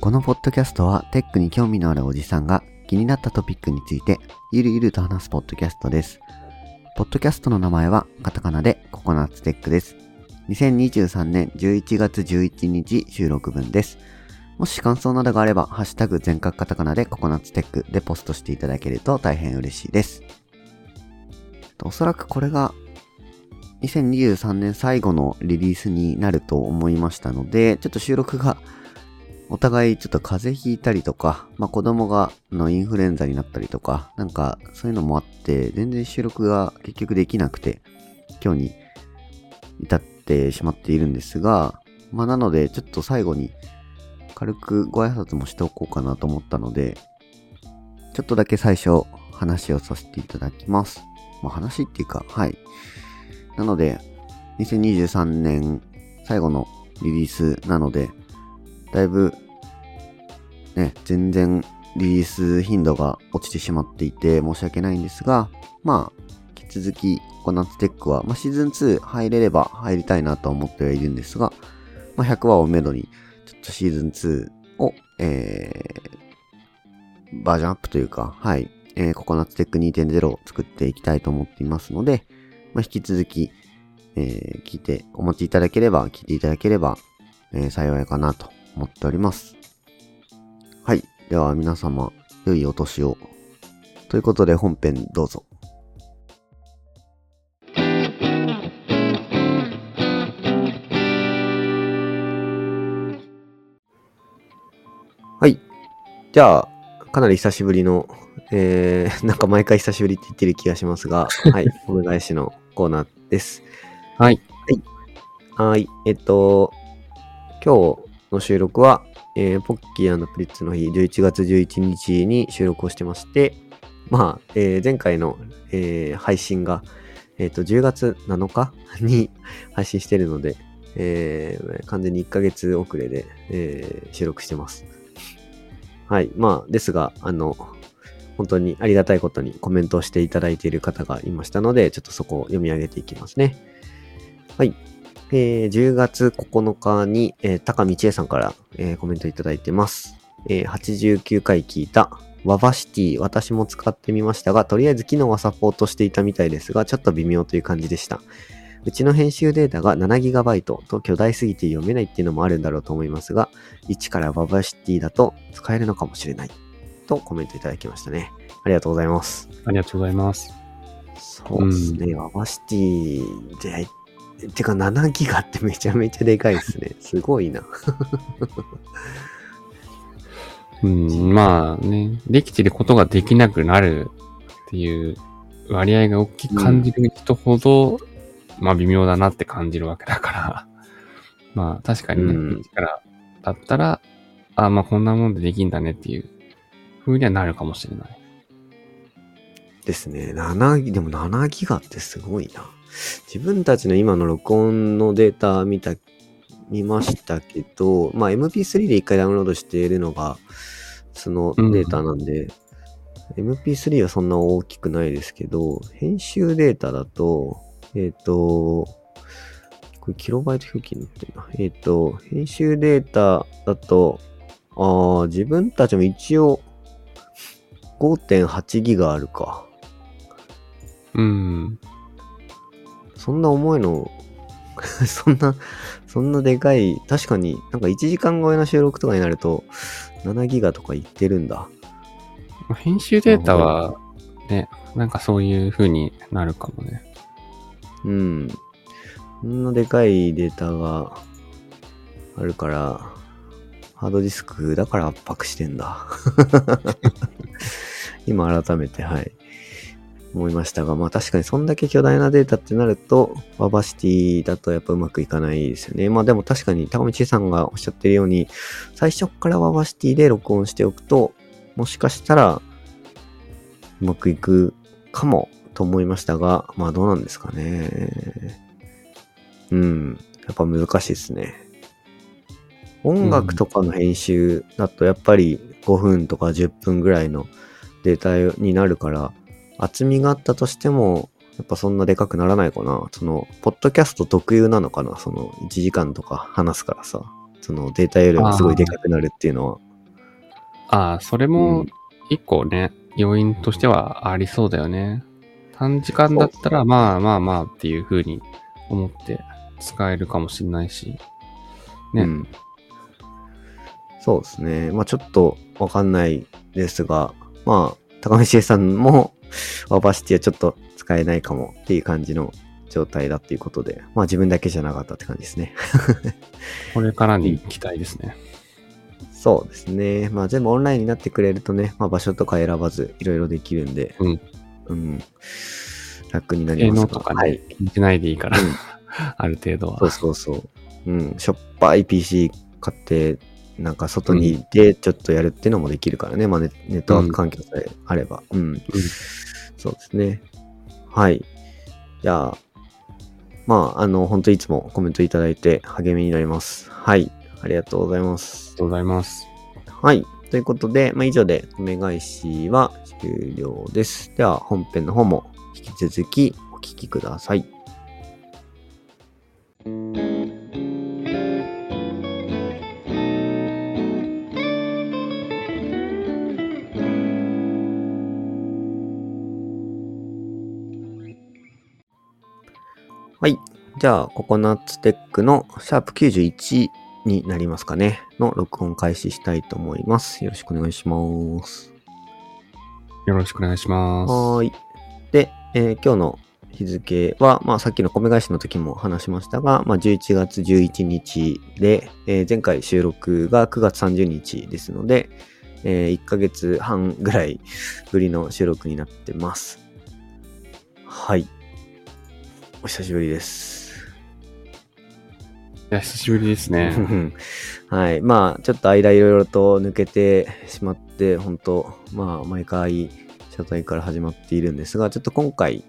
このポッドキャストはテックに興味のあるおじさんが気になったトピックについてゆるゆると話すポッドキャストです。ポッドキャストの名前はカタカナでココナッツテックです。2023年11月11日収録分です。もし感想などがあればハッシュタグ全角カタカナでココナッツテックでポストしていただけると大変嬉しいです。おそらくこれが2023年最後のリリースになると思いましたので、ちょっと収録がお互いちょっと風邪ひいたりとか、子供がインフルエンザになったりとか、そういうのもあって、全然収録が結局できなくて、今日に至ってしまっているんですが、なのでちょっと最後に軽くご挨拶もしておこうかなと思ったので、ちょっとだけ最初話をさせていただきます。話っていうか、はい。なので、2023年最後のリリースなので、だいぶね、全然リリース頻度が落ちてしまっていて申し訳ないんですが、引き続きココナッツテックは、シーズン2入れれば入りたいなと思ってはいるんですが、100話をめどにちょっとシーズン2を、バージョンアップというか、はい、ココナッツテック 2.0 を作っていきたいと思っていますので、引き続き、聞いてお待ちいただければ幸いかなと思っております。はい。では皆様、良いお年を。ということで本編どうぞ。はい。じゃあ、かなり久しぶりの、毎回久しぶりって言ってる気がしますが、はい。お願いしのコーナーです。はい。はい。はい。今日、の収録は、ポッキー&プリッツの日11月11日に収録をしてまして、前回の、配信が、10月7日に配信してるので、完全に1ヶ月遅れで、収録してます。はい。ですが、本当にありがたいことにコメントをしていただいている方がいましたので、ちょっとそこを読み上げていきますね。はい。10月9日に、高道恵さんから、コメントいただいてます。89回聞いたワバシティ、私も使ってみましたが、とりあえず機能はサポートしていたみたいですが、ちょっと微妙という感じでした。うちの編集データが 7GB と巨大すぎて読めないっていうのもあるんだろうと思いますが、1からワバシティだと使えるのかもしれないとコメントいただきましたね。ありがとうございます。ありがとうございます。そうですね、ワバシティで7ギガってめちゃめちゃでかいですね。すごいな。できてることができなくなるっていう割合が大きく感じる人ほど、微妙だなって感じるわけだから、確かにね、力だったら、こんなもんでできんだねっていう風にはなるかもしれない。ですね。7ギガってすごいな。自分たちの今の録音のデータ見ましたけど、MP3 で一回ダウンロードしているのが、そのデータなんで、MP3 はそんな大きくないですけど、編集データだと、これキロバイト表記になってるな。編集データだと、自分たちも一応 5.8 ギガあるか。そんな重いのそんなでかい、確かに1時間超えの収録とかになると7ギガとかいってるんだ。編集データはね、そういう風になるかもね。そんなでかいデータがあるからハードディスクだから圧迫してんだ。今改めて思いましたが、確かにそんだけ巨大なデータってなると、ワバシティだとやっぱうまくいかないですよね。でも確かに高道さんがおっしゃってるように、最初からワバシティで録音しておくと、もしかしたらうまくいくかもと思いましたが、どうなんですかね。やっぱ難しいですね。音楽とかの編集だとやっぱり5分とか10分ぐらいのデータになるから、厚みがあったとしてもやっぱそんなでかくならないかな。そのポッドキャスト特有なのかな、その1時間とか話すからさ、そのデータ容量がすごいでかくなるっていうのは。ああ、それも一個ね、要因としてはありそうだよね。短時間だったらまあまあまあっていう風に思って使えるかもしれないしね、うん、そうですね。まあちょっとわかんないですが、まあ高見千恵さんもワバシティはちょっと使えないかもっていう感じの状態だっていうことで、まあ自分だけじゃなかったって感じですねこれからに期待ですね、うん、そうですね。まあ全部オンラインになってくれるとね、まあ、場所とか選ばずいろいろできるんで、うんうん、楽になりますか。芸能とかね、はい、気にしないでいいから、うん、ある程度は。そうそうそう。うん、しょっぱい PC 買って、なんか外にでちょっとやるっていうのもできるからね、うん、まあネットワーク環境さえあれば。うん。うんうん、そうですね。はい。じゃあ、まあ、本当いつもコメントいただいて励みになります。はい。ありがとうございます。ありがとうございます。はい。ということで、まあ、以上で米返しは終了です。では本編の方も引き続きお聞きください。はい。じゃあココナッツテックのシャープ91になりますかねの録音開始したいと思います。よろしくお願いします。よろしくお願いします。はい。で、今日の日付は、まあ、さっきの米返しの時も話しましたが、まあ、11月11日で、前回収録が9月30日ですので、1ヶ月半ぐらいぶりの収録になってます。はい。お久しぶりです。いや、久しぶりですねはい。まあちょっと間いろいろと抜けてしまって、本当まあ毎回初回から始まっているんですが、ちょっと今回、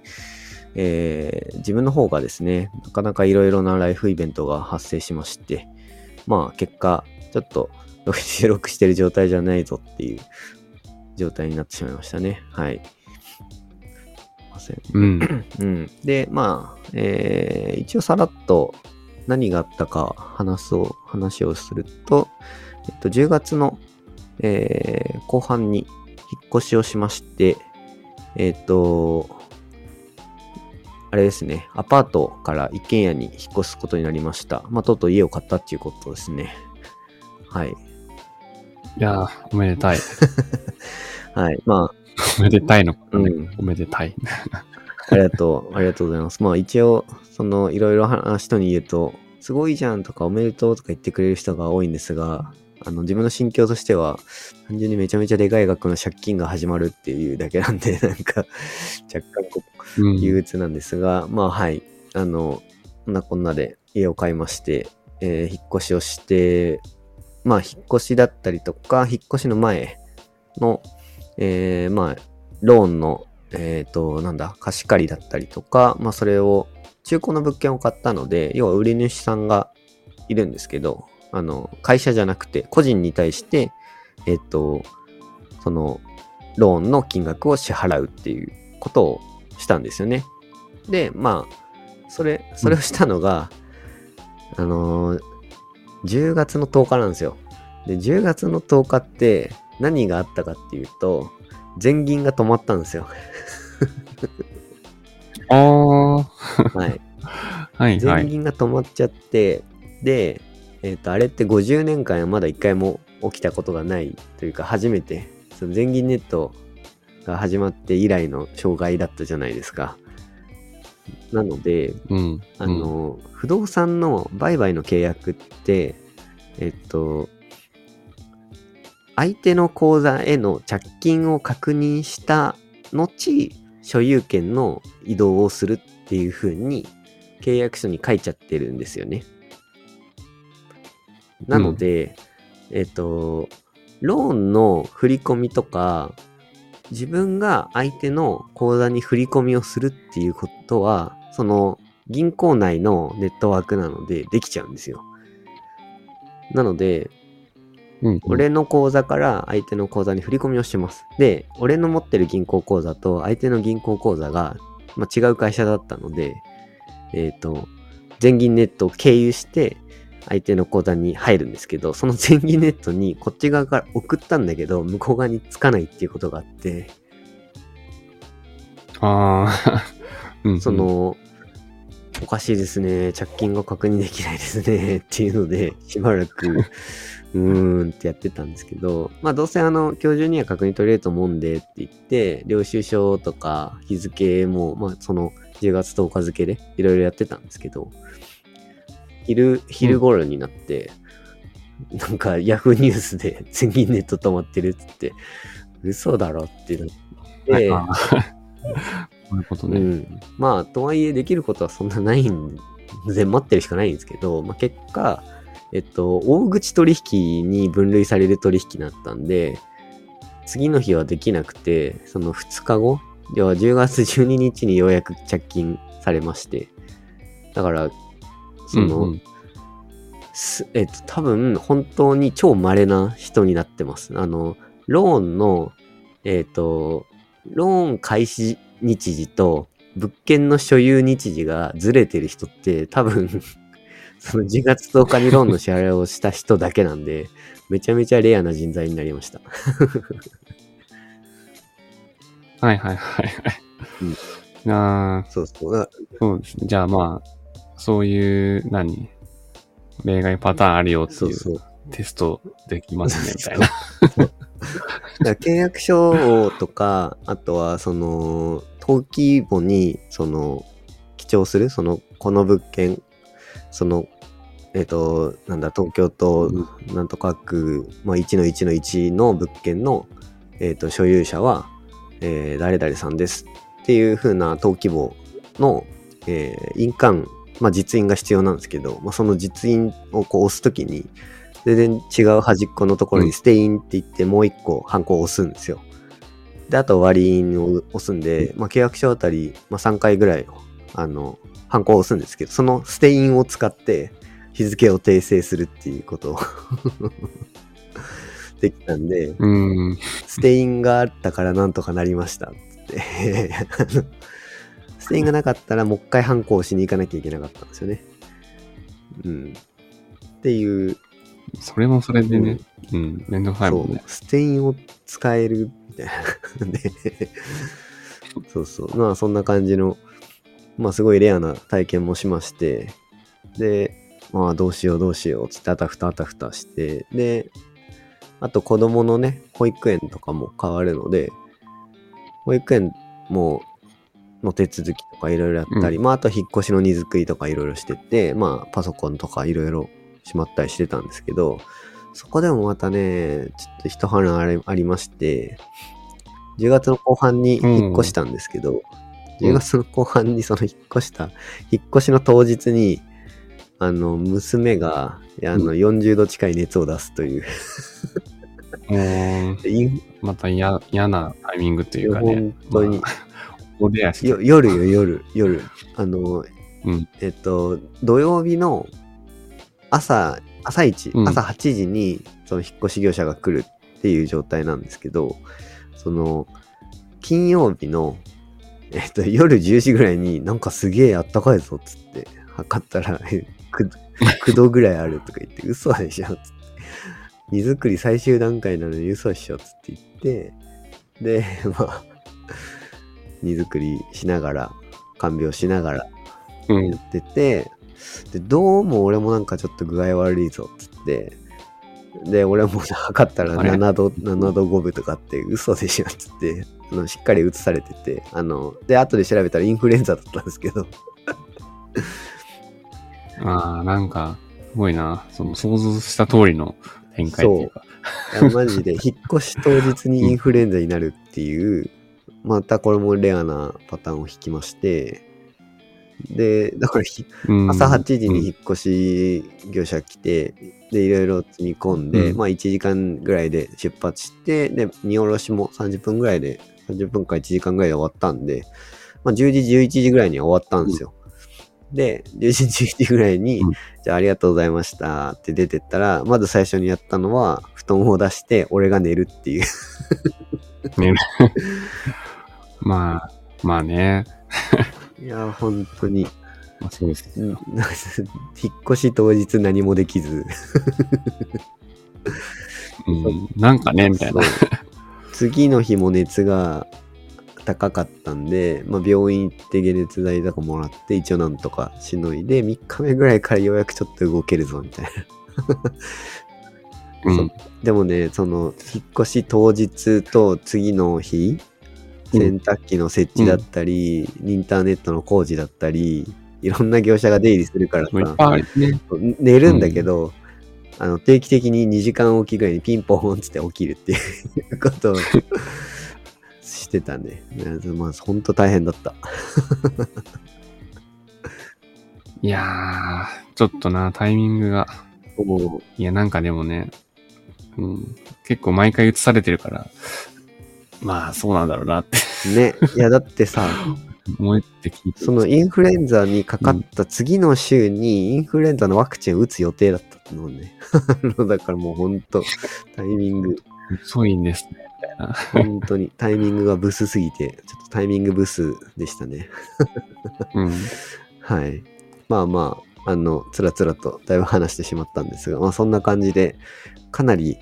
自分の方がですね、なかなかいろいろなライフイベントが発生しまして、まあ結果ちょっと収録してる状態じゃないぞっていう状態になってしまいましたね。はい。うんうん、でまあ、一応さらっと何があったか話をすると、10月の、後半に引っ越しをしまして、あれですね、アパートから一軒家に引っ越すことになりました。まあ、とうとう家を買ったっていうことですね。はい。いやー、おめでたい。はい、まあ。おめでたいのかね、うん。おめでたい。ありがとうございます。まあ一応、そのいろいろ人に言うと、すごいじゃんとかおめでとうとか言ってくれる人が多いんですが、自分の心境としては、単純にめちゃめちゃでかい額の借金が始まるっていうだけなんで、なんか若干憂鬱なんですが、うん、まあはい、こんなで家を買いまして、引っ越しをして、まあ引っ越しだったりとか、引っ越しの前の、まあローンの貸し借りだったりとか、まあそれを中古の物件を買ったので、要は売り主さんがいるんですけど、会社じゃなくて個人に対してそのローンの金額を支払うっていうことをしたんですよね。で、まあそれをしたのが、10月の10日なんですよ。で、10月の10日って何があったかっていうと、全銀が止まったんですよ。ああ、はいはい、全銀が止まっちゃって、で、あれって50年間はまだ1回も起きたことがないというか、初めてその全銀ネットが始まって以来の障害だったじゃないですか。なので、うん、不動産の売買の契約って相手の口座への着金を確認した後、所有権の移動をするっていう風に契約書に書いちゃってるんですよね。なので、うん、ローンの振り込みとか、自分が相手の口座に振り込みをするっていうことは、その銀行内のネットワークなのでできちゃうんですよ。なので、うん、俺の口座から相手の口座に振り込みをします。で、俺の持ってる銀行口座と相手の銀行口座が、まあ、違う会社だったので、全銀ネットを経由して相手の口座に入るんですけど、その全銀ネットにこっち側から送ったんだけど向こう側につかないっていうことがあって、うんうん、そのおかしいですね、着金が確認できないですねっていうのでしばらくってやってたんですけど、まあどうせ今日中には確認取れると思うんでって言って、領収書とか日付もまあその10月10日付でいろいろやってたんですけど、昼頃になって、うん、なんかヤフーニュースで全銀ネット止まってるっつって、嘘だろってなって、そういうことね。うん、まあとはいえできることはそんなないんで待ってるしかないんですけど、まあ、結果大口取引に分類される取引だったんで、次の日はできなくて、その2日後、要は10月12日にようやく着金されまして、だからその、うんうん、多分本当に超稀な人になってます。ローンのローン開始日時と物件の所有日時がずれてる人って多分その10月10日にローンの支払いをした人だけなんでめちゃめちゃレアな人材になりましたはいはいはいはい、うん、そうですね。じゃあまあそういう例外パターンあるよっていう、テストできますねみたいなだ契約書とか、あとはその登記簿にその記帳する、そのこの物件、そのなんだ東京都なんとか区、まあ、1-1-1 の物件の、所有者は、誰々さんですっていう風な登記簿の、印鑑、まあ、実印が必要なんですけど、まあ、その実印をこう押すときに全然違う端っこのところにステインって言ってもう一個ハンコを押すんですよ。で、あと割り印を押すんで、まあ、契約書あたり、まあ、3回ぐらいハンコを押すんですけど、そのステインを使って日付を訂正するっていうことをできたんで、ステインがあったからなんとかなりましたってステインがなかったらもう一回ハンコをしに行かなきゃいけなかったんですよね。うん。っていう。それもそれでね、めんどくさいもんね。ステインを使えるみたいなでそうそう、まあそんな感じの、まあすごいレアな体験もしまして、で、まあどうしようつってあたふたして、で、あと子供のね、保育園とかも変わるので、保育園もの手続きとかいろいろやったり、まああと引っ越しの荷造りとかいろいろしてて、まあパソコンとかいろいろしまったりしてたんですけど、そこでもまたねちょっと一波乱ありまして、10月の後半に引っ越したんですけど、10月の後半にその引っ越しの当日に娘が40度近い熱を出すというまた嫌なタイミングというかね、本当に、まあ、夜土曜日の朝8時にその引っ越し業者が来るっていう状態なんですけど、その金曜日の、夜10時ぐらいになんかすげえあったかいぞっつって測ったら9度ぐらいあるとか言って嘘でしょっつって荷造り最終段階なのに嘘でしょっつって言って、でまあ荷造りしながら看病しながらやってて、でどうも俺もなんかちょっと具合悪いぞっつって、で俺も測ったら7度5分とかって嘘でしょっつって、しっかり移されてて、で後で調べたらインフルエンザだったんですけどなんかすごいな、その想像した通りの展開っていうか、そうマジで引っ越し当日にインフルエンザになるっていうまたこれもレアなパターンを引きまして、でだから朝8時に引っ越し業者来て、でいろいろ積み込んで、まあ1時間ぐらいで出発して、で荷下ろしも30分から1時間ぐらいで終わったんで、まあ10時11時ぐらいには終わったんですよ。で10時11時ぐらいに、うん、じゃあありがとうございましたって出てったら、まず最初にやったのは布団を出して俺が寝るっていう寝るまあねいや本当にそうですけど、引っ越し当日何もできず、うん、なんかねみたいな次の日も熱が高かったんで、まあ、病院行って解熱剤とかもらって一応なんとかしのいで3日目ぐらいからようやくちょっと動けるぞみたいな、うん、でもねその引っ越し当日と次の日、うん、洗濯機の設置だったり、うん、インターネットの工事だったりいろんな業者が出入りするからさ、ね、寝るんだけど、うん、定期的に2時間おきぐらいにピンポーンって起きるっていうことをしてたね。まあ本当大変だったいやーちょっとなタイミングがいやなんかでもね、うん、結構毎回映されてるからまあそうなんだろうなってね。いやだってさって聞いてそのインフルエンザにかかった次の週にインフルエンザのワクチンを打つ予定だったってのねだからもうほんとタイミング遅いんですねみたいな本当にタイミングがブスすぎてちょっとタイミングブスでしたね、うん、はい。まあまあつらつらとだいぶ話してしまったんですが、まあ、そんな感じでかなり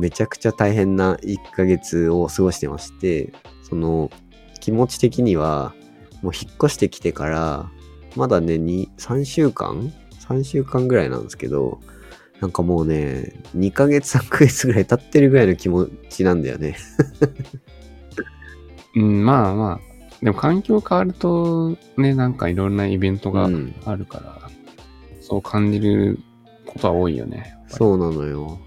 めちゃくちゃ大変な1ヶ月を過ごしてまして、その気持ち的にはもう引っ越してきてからまだね3週間ぐらいなんですけど、なんかもうね2ヶ月3ヶ月ぐらい経ってるぐらいの気持ちなんだよね、うん、まあまあでも環境変わるとねなんかいろんなイベントがあるから、うん、そう感じることは多いよね。そうなのよ。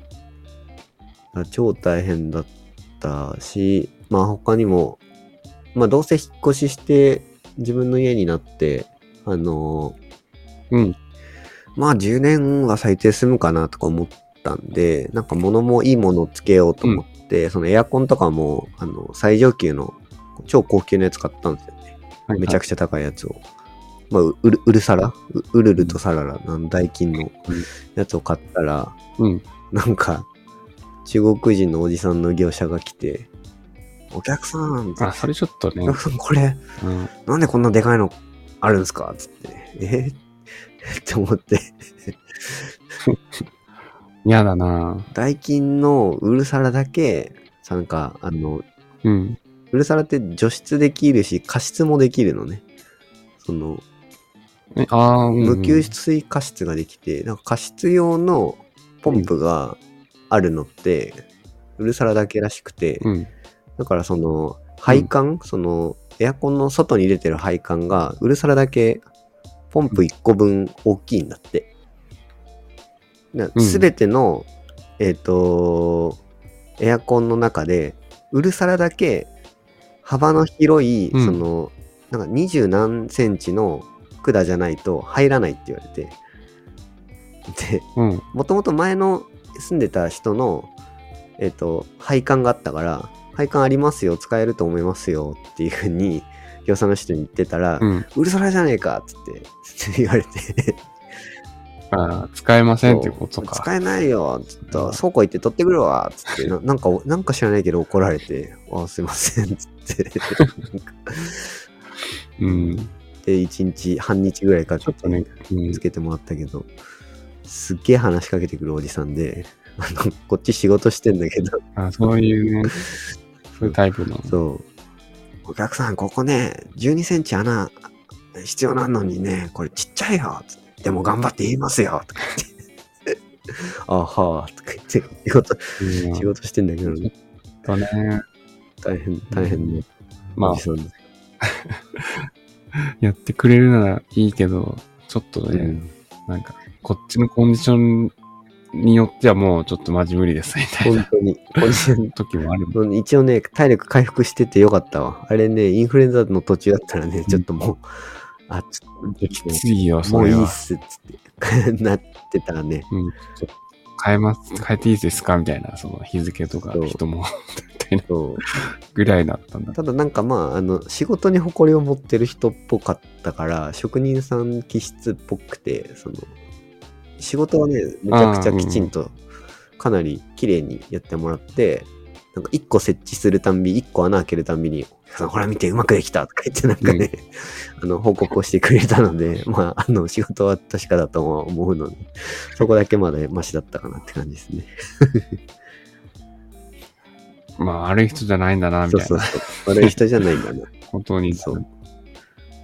超大変だったし、まあ他にもまあ、どうせ引っ越しして自分の家になってうんまあ10年は最低済むかなとか思ったんで、なんか物もいいものをつけようと思って、うん、そのエアコンとかも最上級の超高級のやつ買ったんですよね、はいはい、めちゃくちゃ高いやつを、まあ、ウルルとサララのダイキンのやつを買ったら、うん、なんか中国人のおじさんの業者が来てお客さんって、あ、それちょっとね。お客さんこれ、うん、なんでこんなでかいのあるんですかつって、って思って。嫌だな。ダイキンのウルサラだけ、なんかうん、ウルサラって除湿できるし加湿もできるのね。無給水加湿ができて、なんか加湿用のポンプがあるのって、うん、ウルサラだけらしくて。うん、だからその配管、うん、そのエアコンの外に出てる配管がウルサラだけポンプ1個分大きいんだって。すべての、エアコンの中でウルサラだけ幅の広い、うん、そのなんか20何センチの管じゃないと入らないって言われて。で、もともと前の住んでた人の、配管があったから、配管ありますよ使えると思いますよっていう風に業者の人に言ってたら、うん、ウルサラじゃねえかって言われてあ使えませんってことか使えないよちょっと倉庫行って取ってくるわつってなんか知らないけど怒られてあすいませんつって、うん、で1日半日ぐらいかけてつけてもらったけど、ねうん、すっげえ話しかけてくるおじさんでこっち仕事してんだけどそういうねそういうタイプのそうお客さんここね12センチ穴必要なのにねこれちっちゃいよつってでも頑張って言いますよとか言ってあはーとか言って仕事してんだけどね大変ね、うん、まあやってくれるならいいけどちょっとね、うん、なんかこっちのコンディションによってはもうちょっとマジ無理ですみたいな本当に時もあるもん一応ね体力回復しててよかったわ。あれねインフルエンザの途中だったらね、うん、ちょっともうあちょっときついよそれはもういいっすっつってなってたらね、うん、変えていいですかみたいな、その日付とか人もみたいなぐらいだったんだ。ただなんかまあ、仕事に誇りを持ってる人っぽかったから、職人さん気質っぽくて、その、仕事はね、めちゃくちゃきちんと、かなり綺麗にやってもらって、なんか1個設置するたんび、1個穴開けるたんびに、ほら見てうまくできたとか言ってなんかね、うん、報告をしてくれたので、まあ、仕事は確かだとは思うので、そこだけまだマシだったかなって感じですね。まあ、悪い人じゃないんだな、みたいな。そうそうそう。悪い人じゃないんだな。本当にそう。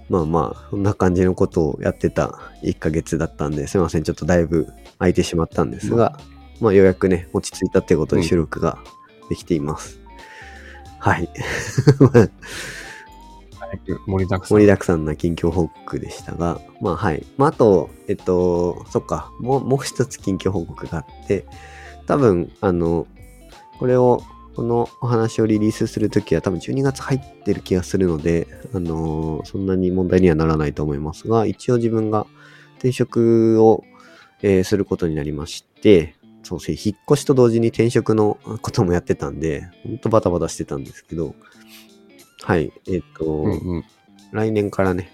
まあまあ、そんな感じのことをやってた1ヶ月だったんで、すいません、ちょっとだいぶ空いてしまったんですが、うん、まあ、ようやくね、落ち着いたってことで収録ができています。うん、はい。盛りだくさんな近況報告でしたが、まあはい。まああと、そっか、もう一つ近況報告があって、多分、このお話をリリースするときは多分12月入ってる気がするので、そんなに問題にはならないと思いますが、一応自分が転職を、することになりまして、そうですね、引っ越しと同時に転職のこともやってたんで、ほんとバタバタしてたんですけど、はい、来年からね、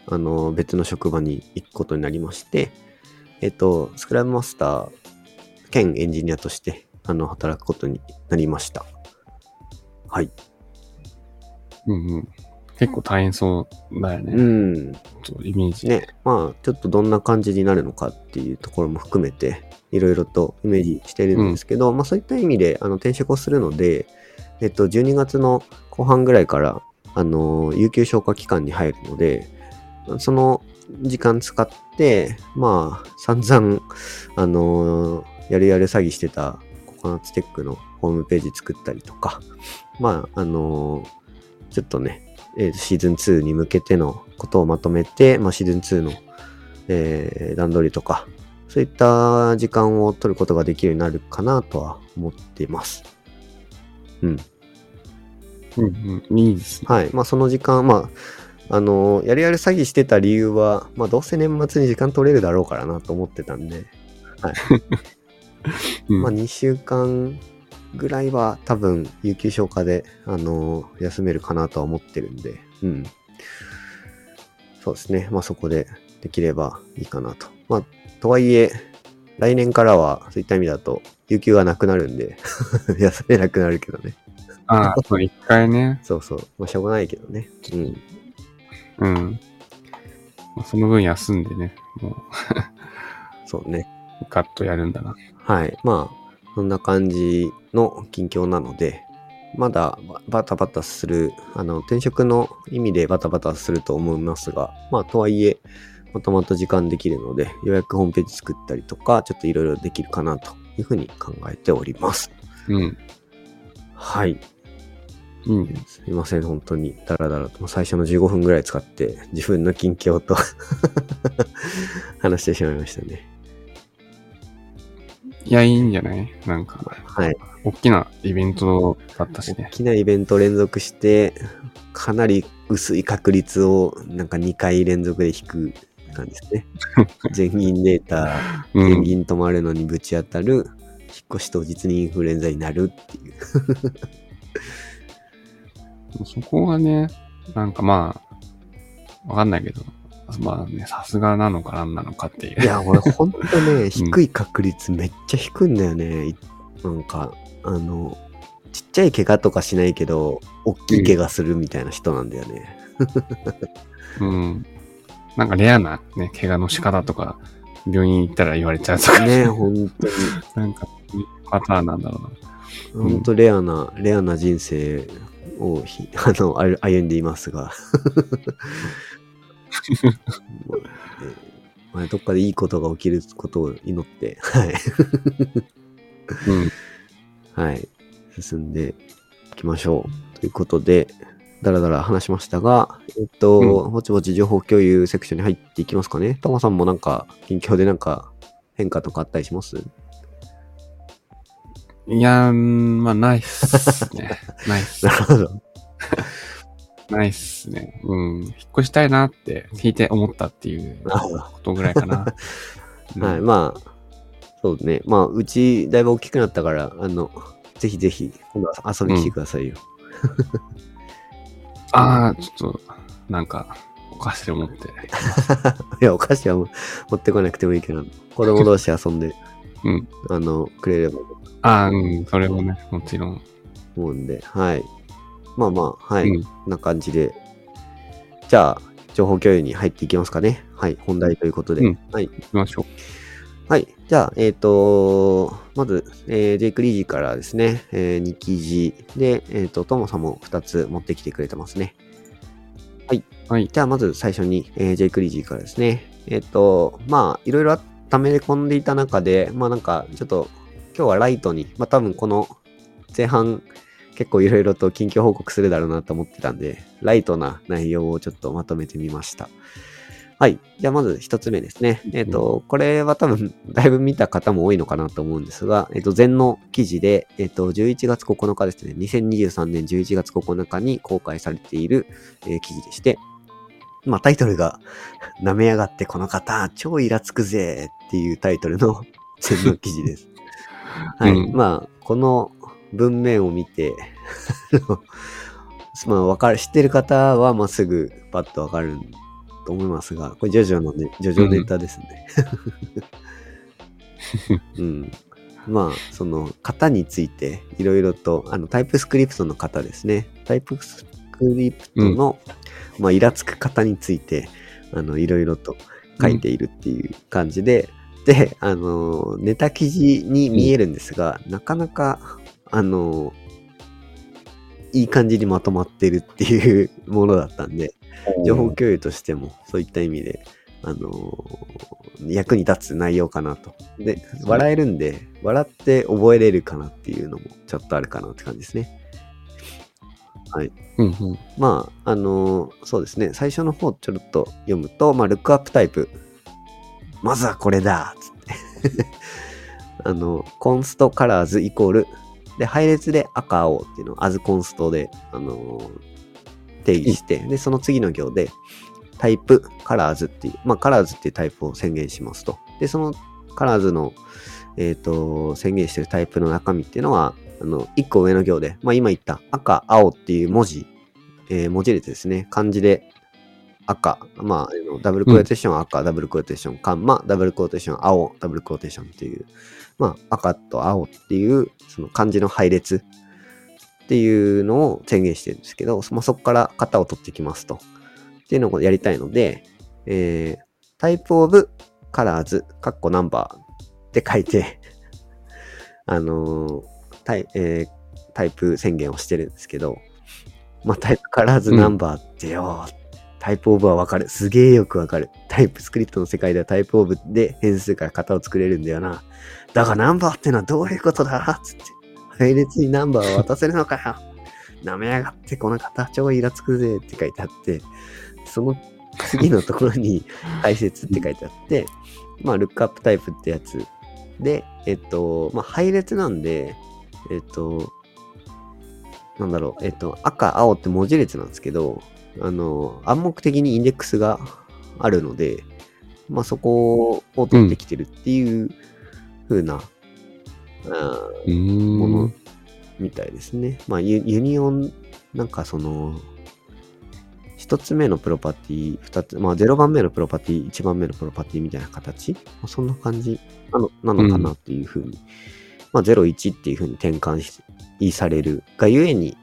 別の職場に行くことになりまして、スクラムマスター兼エンジニアとして、働くことになりました。はい。うんうん。結構大変そうだよね。うん。イメージ。ね、まあ、ちょっとどんな感じになるのかっていうところも含めて、いろいろとイメージしてるんですけど、うん、まあそういった意味で転職をするので、12月の後半ぐらいから有給消化期間に入るので、その時間使ってまあ散々やるやる詐欺してたココナッツテックのホームページ作ったりとか、まあちょっとね、シーズン2に向けてのことをまとめて、まあシーズン2の、段取りとか。そういった時間を取ることができるようになるかなとは思っています。うん。うんうん。いいですね。はい。まあその時間、まあ、やるやる詐欺してた理由は、まあどうせ年末に時間取れるだろうからなと思ってたんで、はい。うん、まあ2週間ぐらいは多分、有給消化で、休めるかなとは思ってるんで、うん。そうですね。まあそこでできればいいかなと。まあとはいえ、来年からは、そういった意味だと、有給がなくなるんで、休めなくなるけどね。ああ、そう、一回ね。そうそう。まあ、しょうがないけどね。うん。うん。まあ、その分休んでね、もう。そうね。ガッとやるんだな。はい。まあ、そんな感じの近況なので、まだバタバタする、転職の意味でバタバタすると思いますが、まあ、とはいえ、まとまった時間できるので、ようやくホームページ作ったりとか、ちょっといろいろできるかなというふうに考えております。うん。はい。うん。すいません、本当にダラダラと最初の15分ぐらい使って自分の近況と話してしまいましたね。いや、いいんじゃない？なんか、はい。大きなイベントだったしね。大きなイベント連続して、かなり薄い確率をなんか2回連続で引く。なんですね、全銀データ、全銀止まるのにぶち当たる、うん、引っ越し当日にインフルエンザになるっていうそこがね、なんかまあわかんないけど、まあね、さすがなのかなんなのかっていういや俺ほんとね低い確率めっちゃ低いんだよね、うん、なんかちっちゃい怪我とかしないけど大きい怪我するみたいな人なんだよねうんなんかレアなね、怪我の仕方とか、病院行ったら言われちゃうとかね。本当に。なんか、パターンなんだろうな。本当レアな、うん、レアな人生を歩んでいますが。まあ、どっかでいいことが起きることを祈って、はい。うん、はい。進んでいきましょう。ということで、だらだら話しましたが、うん、ぼちぼち情報共有セクションに入っていきますかね。タマさんもなんか近況でなんか変化とかあったりします？いやー、まあないっすね。ないっす。なるほど。ないっすね。うん、引っ越したいなって聞いて思ったっていうことぐらいかな。うん、はい、まあそうね。まあ、うち、だいぶ大きくなったから、ぜひぜひ、今度は遊びに来てくださいよ。うん、ああ、ちょっと、なんか、お菓子を持って。いや、お菓子は持ってこなくてもいいけど、子供同士遊んで、うん、くれれば。ああ、うん、それもね、もちろん。思うんで、はい。まあまあ、はい。うん、な感じで。じゃあ、情報共有に入っていきますかね。はい。本題ということで。うん、はい。行きましょう。はい。じゃあ、まず、ジェイク・リージからですね、2記事で、トモさんも2つ持ってきてくれてますね。はい。はい、じゃあ、まず最初に、ジェイク・リージからですね。まあ、いろいろ溜め込んでいた中で、まあなんか、ちょっと、今日はライトに、まあ多分この前半、結構いろいろと近況報告するだろうなと思ってたんで、ライトな内容をちょっとまとめてみました。はい。じゃあまず一つ目ですね。これは多分だいぶ見た方も多いのかなと思うんですが、前の記事で、11月9日ですね、2023年11月9日に公開されている、記事でして、まあタイトルが、舐めやがってこの方、超イラつくぜっていうタイトルの前の記事です。はい。うん、まあ、この、文面を見てまあ分かる知ってる方はまあすぐパッと分かると思いますが、これジョジョネタですね。うん、まあその型についていろいろとタイプスクリプトの型ですね。タイプスクリプトの、うん、まあイラつく型についていろいろと書いているっていう感じで、うん、でネタ記事に見えるんですが、うん、なかなかいい感じにまとまってるっていうものだったんで、情報共有としてもそういった意味で、役に立つ内容かなと。で、笑えるんで、笑って覚えれるかなっていうのもちょっとあるかなって感じですね。はい。うんうん、まあ、そうですね、最初の方ちょっと読むと、まあ、ルックアップタイプ。まずはこれだつってコンストカラーズイコールで、配列で赤青っていうのを as コンストで、定義して、で、その次の行で、タイプ、カラーズっていう、まあ、カラーズっていうタイプを宣言しますと。で、そのカラーズの、宣言してるタイプの中身っていうのは、一個上の行で、まあ、今言った赤、青っていう文字、文字列ですね。漢字で赤、まあ、ダブルクォーテーション赤、ダブルクォーテーションカンマ、ダブルクォーテーション青、ダブルクォーテーションっていう、まあ、赤と青っていう、その漢字の配列っていうのを宣言してるんですけど、まあ、そこから型を取ってきますと。っていうのをやりたいので、タイプオブカラーズ、カッコナンバーって書いて、タイプ宣言をしてるんですけど、まあ、タイプカラーズナンバーってよ、タイプオブはわかる。すげえよくわかる。タイプスクリプトの世界ではタイプオブで変数から型を作れるんだよな。だがナンバーってのはどういうことだつって。配列にナンバーを渡せるのかよ。舐めやがってこの型超イラつくぜって書いてあって、その次のところに配列って書いてあって、まあ、ルックアップタイプってやつ。で、まあ、配列なんで、なんだろう、赤、青って文字列なんですけど、暗黙的にインデックスがあるので、まあ、そこを取ってきてるっていう風な、ものみたいですね。まあ、ユニオン、なんかその、一つ目のプロパティ、二つ、まあ、0番目のプロパティ、1番目のプロパティみたいな形、そんな感じなのかなっていう風に、まあ、0、1っていう風に転換されるがゆえに、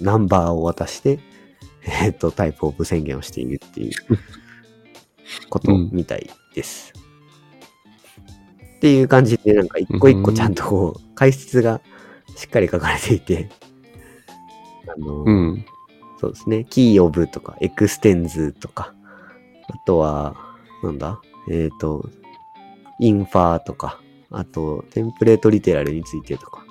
ナンバーを渡して、タイプオブ宣言をしているっていうことみたいです。うん、っていう感じで、なんか一個一個ちゃんとこう、解説がしっかり書かれていて、うん、そうですね、キーオブとか、エクステンズとか、あとは、なんだ、インファーとか、あと、テンプレートリテラルについてとか、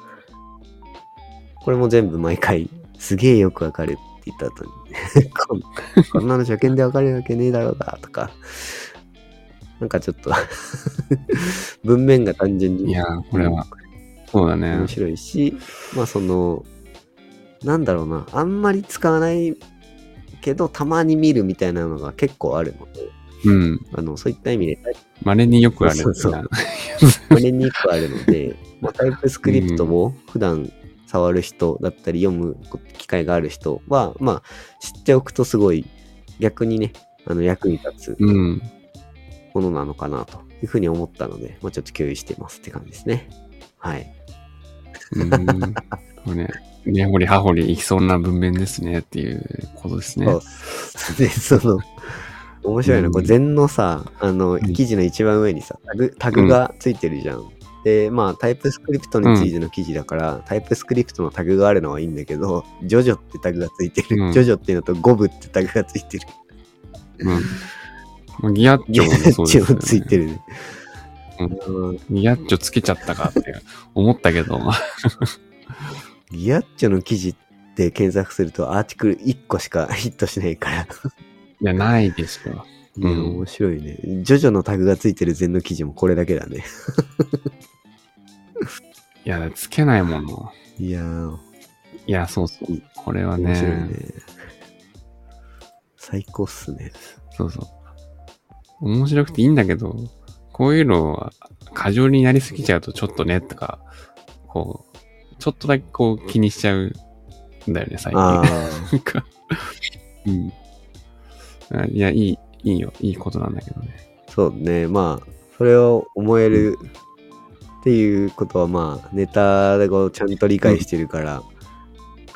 これも全部毎回、すげえよくわかる。言った後にこんなの初見で分かるわけねえだろうなとか、なんかちょっと文面が単純に、いやこれはそうだね、面白いし、まあそのなんだろうな、あんまり使わないけどたまに見るみたいなのが結構あるので、うん、そういった意味で稀によくある稀によくあるので、まあ、タイプスクリプトも普段触る人だったり読む機会がある人は、まあ、知っておくとすごい逆にね役に立つものなのかなというふうに思ったので、まあ、ちょっと共有していますって感じですね。はい。これ根掘り葉掘りいきそうな文面ですねっていうことですね。そうで面白いのこれ禅のさ記事の一番上にさタグがついてるじゃん。でまあタイプスクリプトについての記事だから、タイプスクリプトのタグがあるのはいいんだけど、ジョジョってタグがついてる、ジョジョっていうのとゴブってタグがついてる。うん、ギアッチョもそうですよね。ギアッチョもついてるね。ギアッチョつけちゃったかって思ったけどギアッチョの記事って検索するとアーティクル1個しかヒットしないからいやないですか、面白いね。ジョジョのタグがついてる禅の記事もこれだけだねいやつけないもの。いやそうそう、これは 面白いね。最高っすね。そうそう面白くていいんだけど、こういうのは過剰になりすぎちゃうとちょっとねとか、こうちょっとだけこう気にしちゃうんだよね最近。なんかいやいいよ、いいことなんだけどね。そうね、まあそれを思えるっていうことは、まあネタをちゃんと理解してるから、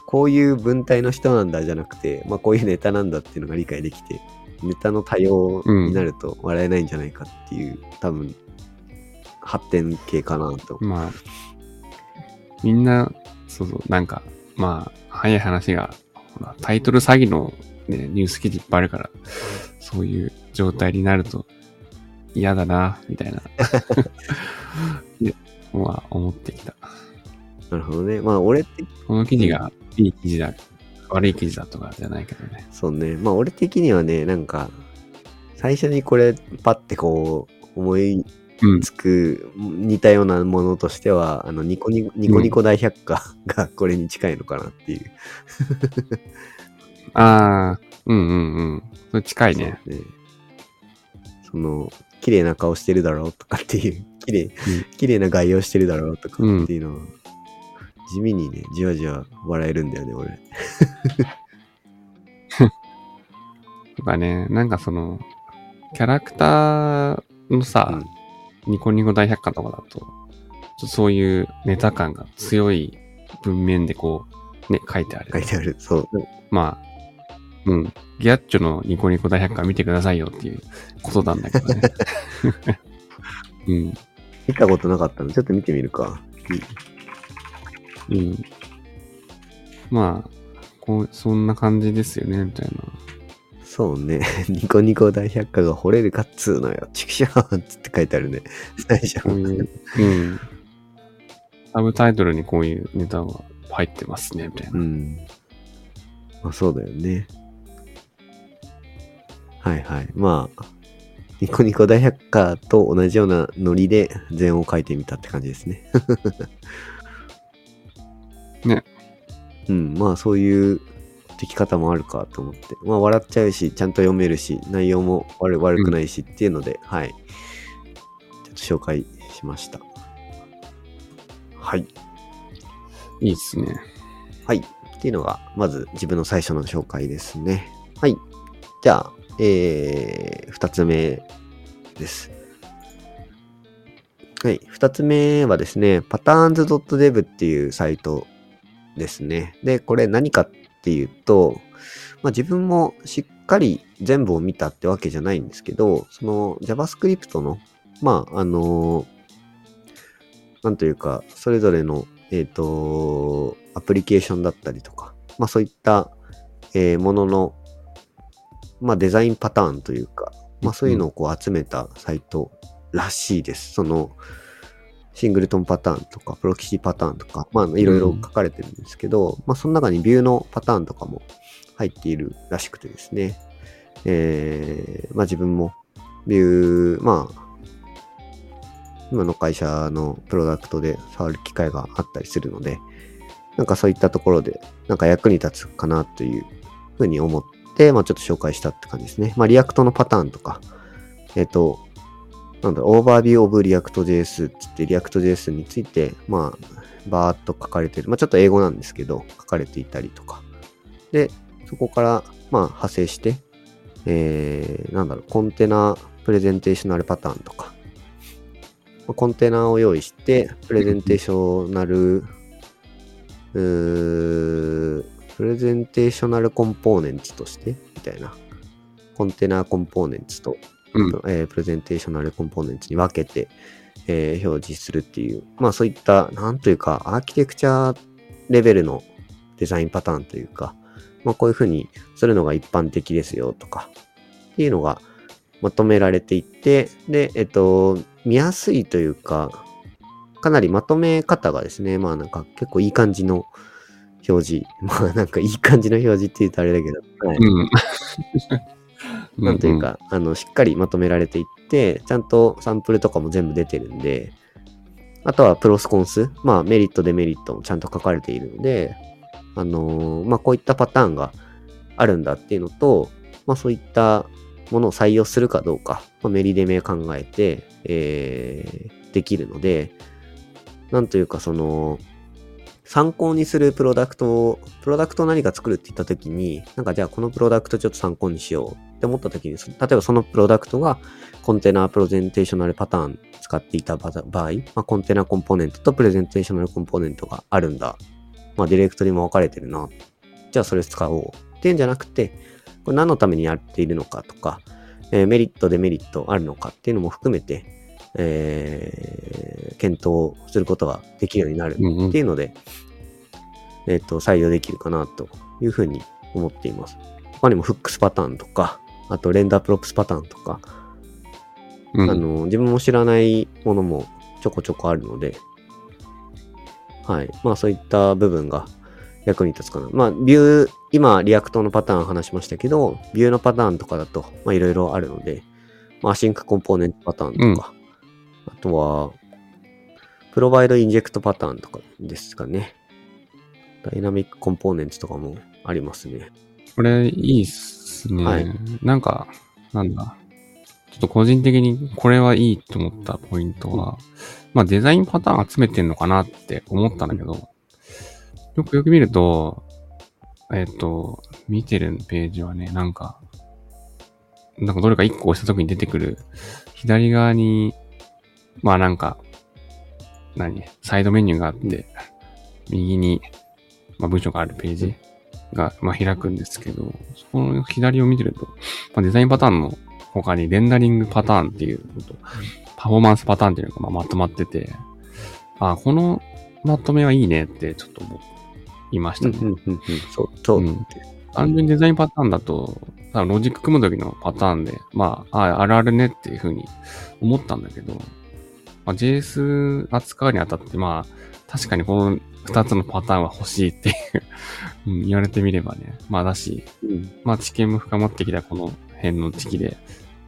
こういう文体の人なんだじゃなくて、まあこういうネタなんだっていうのが理解できて。ネタの多様になると笑えないんじゃないかっていう、多分発展系かなと。まあみんなそうなんかまあ早い話がほらタイトル詐欺の、ね、ニュース記事いっぱいあるから、そういう状態になると嫌だなみたいなまあ思ってきた。なるほどね。まあ俺ってこの記事がいい記事だ。悪い記事だとかじゃないけどね。そうね。まあ俺的にはね、なんか最初にこれパッてこう思いつく似たようなものとしては、ニコニコ大百科がこれに近いのかなっていう。ああ、それ近いね。そうね。その綺麗な顔してるだろうとかっていう、綺麗な概要してるだろうとかっていうのは。地味にね、じわじわ笑えるんだよね、俺。とかね、なんかその、キャラクターのさ、ニコニコ大百科とかだと、ちょっとそういうネタ感が強い文面でこう、ね、書いてある。書いてある、そう。まあ、ギャッチョのニコニコ大百科見てくださいよっていうことなんだけどね。見たことなかったの、ちょっと見てみるか。まあこうそんな感じですよねみたいな。そうねニコニコ大百科が惚れるかっつーのよチクシャーンって書いてあるね最初。サブタイトルにこういうネタが入ってますねみたいな。まあそうだよね。はいはい。まあニコニコ大百科と同じようなノリで禅を書いてみたって感じですね。ね、まあそういうでき方もあるかと思って、まあ笑っちゃうしちゃんと読めるし内容も悪くないしっていうので、はいちょっと紹介しました。はい、いいですね。はい、っていうのがまず自分の最初の紹介ですね。はい、じゃあ、2つ目です。はい、2つ目はですね、patterns.dev っていうサイトですね。で、これ何かっていうと、まあ、自分もしっかり全部を見たってわけじゃないんですけど、その JavaScript の、まあ、なんというか、それぞれの、アプリケーションだったりとか、まあ、そういった、ものの、まあ、デザインパターンというか、まあ、そういうのをこう集めたサイトらしいです。その、シングルトンパターンとか、プロキシパターンとか、まあ、いろいろ書かれてるんですけど、まあ、その中にビューのパターンとかも入っているらしくてですね。まあ、自分も、ビュー、まあ、今の会社のプロダクトで触る機会があったりするので、なんかそういったところで、なんか役に立つかなというふうに思って、まあ、ちょっと紹介したって感じですね。まあ、リアクトのパターンとか、オーバービューオブリアクト JS って言って、リアクト JS について、バーっと書かれてる。ちょっと英語なんですけど、書かれていたりとか。で、そこから、派生して、コンテナプレゼンテーショナルパターンとか、コンテナを用意して、プレゼンテーショナルコンポーネンツとして、みたいな。コンテナコンポーネンツと、プレゼンテーショナルコンポーネンツに分けて、表示するっていう、そういった、アーキテクチャレベルのデザインパターンというか、こういうふうにするのが一般的ですよとか、っていうのがまとめられていって、で、見やすいというか、かなりまとめ方がですね、結構いい感じの表示、いい感じの表示って言うとあれだけど、なんというか、しっかりまとめられていって、ちゃんとサンプルとかも全部出てるんで、あとはプロスコンス、メリットデメリットもちゃんと書かれているので、こういったパターンがあるんだっていうのと、そういったものを採用するかどうか、メリデメ考えて、できるので、なんというか参考にするプロダクトを何か作るって言ったときに、じゃあこのプロダクトちょっと参考にしようって思ったときに、例えばそのプロダクトがコンテナプレゼンテーショナルパターン使っていた場合、コンテナコンポーネントとプレゼンテーショナルコンポーネントがあるんだ。ディレクトリも分かれてるな。じゃあそれ使おうっていうんじゃなくて、これ何のためにやっているのかとか、メリットデメリットあるのかっていうのも含めて、検討することができるようになるっていうので、採用できるかなというふうに思っています。他にもフックスパターンとか、あとレンダープロップスパターンとか、自分も知らないものもちょこちょこあるので、そういった部分が役に立つかな。ビュー、今リアクトのパターン話しましたけど、ビューのパターンとかだと、いろいろあるので、アシンクコンポーネントパターンとか、あとは、プロバイドインジェクトパターンとかですかね。ダイナミックコンポーネンツとかもありますね。これいいっすね。ちょっと個人的にこれはいいと思ったポイントは、デザインパターン集めてんのかなって思ったんだけど、よく見ると、見てるページはね、どれか1個押した時に出てくる、左側に、サイドメニューがあって、右に、文章があるページが、開くんですけど、そこの左を見てると、デザインパターンの他にレンダリングパターンっていうのと、パフォーマンスパターンっていうのがまとまってて、このまとめはいいねってちょっと思いましたね。単純にデザインパターンだと、ロジック組むときのパターンで、あるあるねっていうふうに思ったんだけど、JS 扱うにあたって、確かにこの2つのパターンは欲しいっていう言われてみればね、だし、知見も深まってきたこの辺の時期で、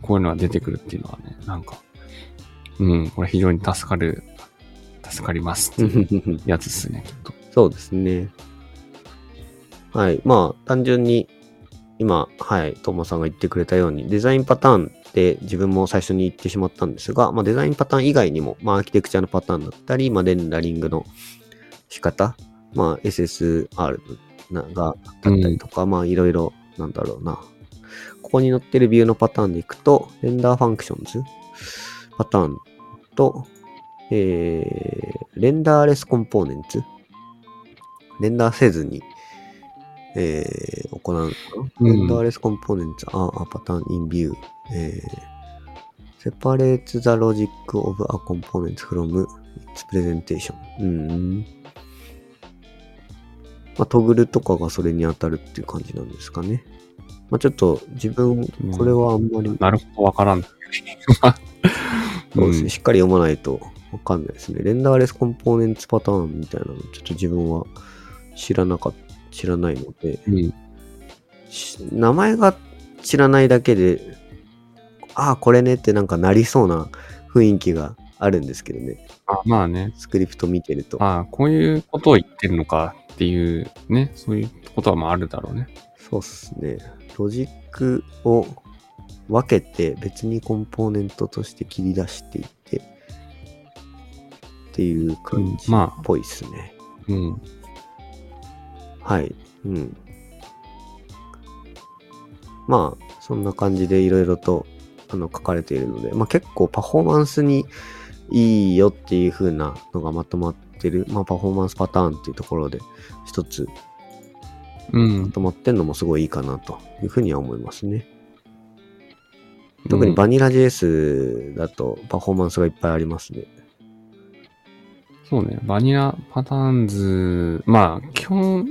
こういうのが出てくるっていうのはね、これ非常に助かりますっていうやつですね、きっと。そうですね。単純に、今、トーマさんが言ってくれたように、デザインパターンって自分も最初に言ってしまったんですが、デザインパターン以外にも、アーキテクチャのパターンだったり、レンダリングの仕方、SSR がだったりとか、いろいろ、ここに載ってるビューのパターンでいくと、レンダーファンクションズパターンと、レンダーレスコンポーネンツ、レンダーせずに、行うのかな、レンダーレスコンポーネンツ、パターンインビュー、セパレーツザロジックオブアコンポーネンツフロムイツプレゼンテーション。トグルとかがそれに当たるっていう感じなんですかね。ちょっと自分、これはあんまり、なるほどわからん。そうですね、しっかり読まないとわかんないですね。レンダーレスコンポーネンツパターンみたいなの、ちょっと自分は知らないので、名前が知らないだけで、これねってなりそうな雰囲気があるんですけどね。スクリプト見てると。こういうことを言ってるのかっていうね、そういうことはあるだろうね。そうっすね。ロジックを分けて別にコンポーネントとして切り出していってっていう感じっぽいですね。うん、まあ、はい、うん。まあそんな感じでいろいろと書かれているので、まあ結構パフォーマンスにいいよっていう風なのがまとまってる、まあパフォーマンスパターンっていうところで一つまとまってんのもすごいいいかなという風には思いますね。特にバニラ JS だとパフォーマンスがいっぱいありますね。そうね、バニラパターンズ、まあ基本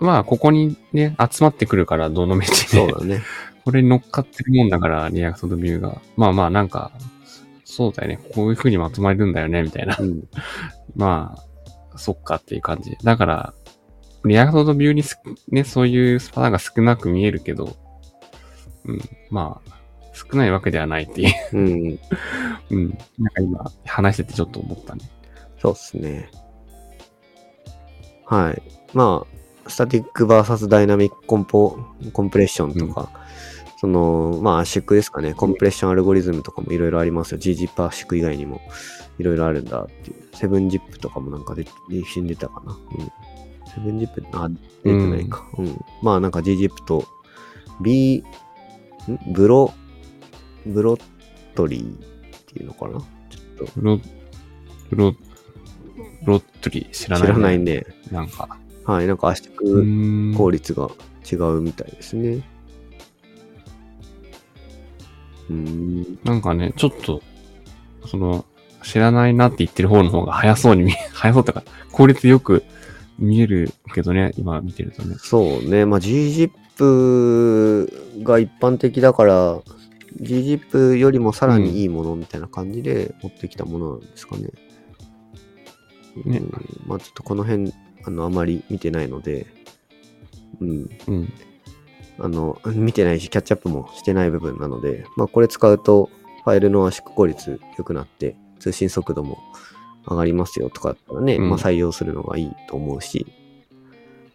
はここにね集まってくるからどの道で、そうだね。これに乗っかってるもんだからリアクトとビューが、まあまあなんかそうだよね、こういう風にまとまれるんだよねみたいな、うん、まあそっかっていう感じだから、リアクトとビューにねそういうパターンが少なく見えるけど、うん、まあ少ないわけではないっていう、うん、うん、なんか今話しててちょっと思ったね。そうですね。はい。まあスタティック vs ダイナミックコンプレッションとか、うん、そのまあ圧縮ですかね、コンプレッションアルゴリズムとかもいろいろありますよ。GZIP 圧縮以外にもいろいろあるんだっていう。7ZIP とかもなんか一緒に出たかな。うん。7ZIP 出てないか。うん。うん、まあなんか GZIP と ブロットリーっていうのかな。ちょっとブロットリー知らないね。知らないね。なんかはい、なんか圧縮効率が違うみたいですね。なんかねちょっとその知らないなって言ってる方の方が早そうとか効率よく見えるけどね、今見てるとね。そうね、まあ GZIP が一般的だから GZIP よりもさらにいいものみたいな感じで持ってきたものなんですかね。ね、まあちょっとこの辺あまり見てないので、うん、うん、見てないしキャッチアップもしてない部分なので、まあこれ使うとファイルの圧縮効率良くなって通信速度も上がりますよとかだったらね、まあ採用するのがいいと思うし、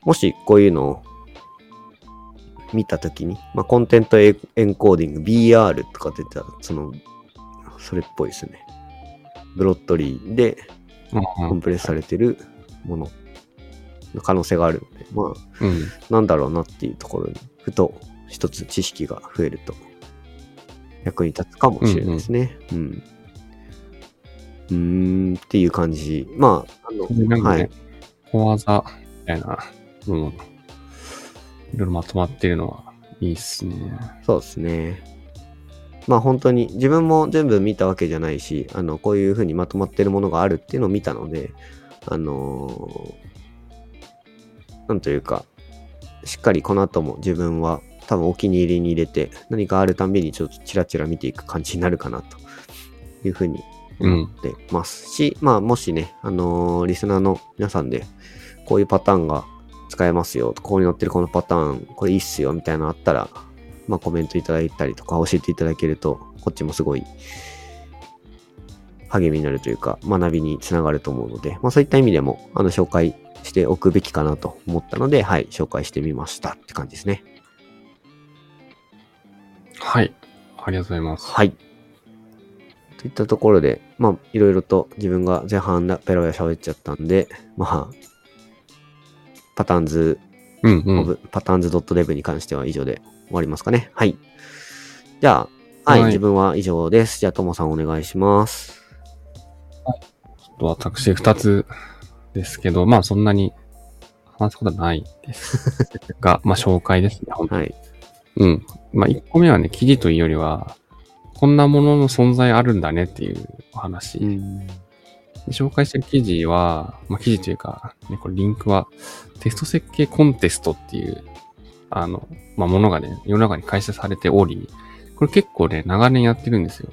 もしこういうのを見たときに、まあコンテントエンコーディング BR とか出たらそれっぽいですね。ブロットリーでコンプレスされてるものの可能性があるので、まあ、うん、なんだろうなっていうところにふと一つ知識が増えると役に立つかもしれないですね。うん、うん、っていう感じ。まあなんかね、はい、小技みたいな、うん、いろいろまとまってるのはいいっすね。そうですね。まあ本当に自分も全部見たわけじゃないし、こういうふうにまとまってるものがあるっていうのを見たので、なんというか、しっかりこの後も自分は多分お気に入りに入れて、何かあるたんびにちょっとチラチラ見ていく感じになるかなというふうに思ってますし、うん、まあもしね、リスナーの皆さんで、こういうパターンが使えますよ、ここに載ってるこのパターン、これいいっすよみたいなのあったら、まあコメントいただいたりとか教えていただけると、こっちもすごい励みになるというか学びにつながると思うので、まあそういった意味でも紹介しておくべきかなと思ったので、はい、紹介してみましたって感じですね。はい、ありがとうございます。はい。といったところで、まあいろいろと自分が前半ペラペラ喋っちゃったんで、まあパターンズ、patterns.dev に関しては以上で。終わりますかね。はい。じゃあ、はい、自分は以上です。じゃあ、ともさんお願いします。はい。ちょっと私2つですけど、まあそんなに話すことはないですが、まあ紹介ですね。はい。うん。まあ1個目はね、記事というよりは、こんなものの存在あるんだねっていうお話。紹介してる記事は、まあ記事というか、ね、これリンクはテスト設計コンテストっていう、まあ、ものがね、世の中に開催されており、これ結構ね、長年やってるんですよ。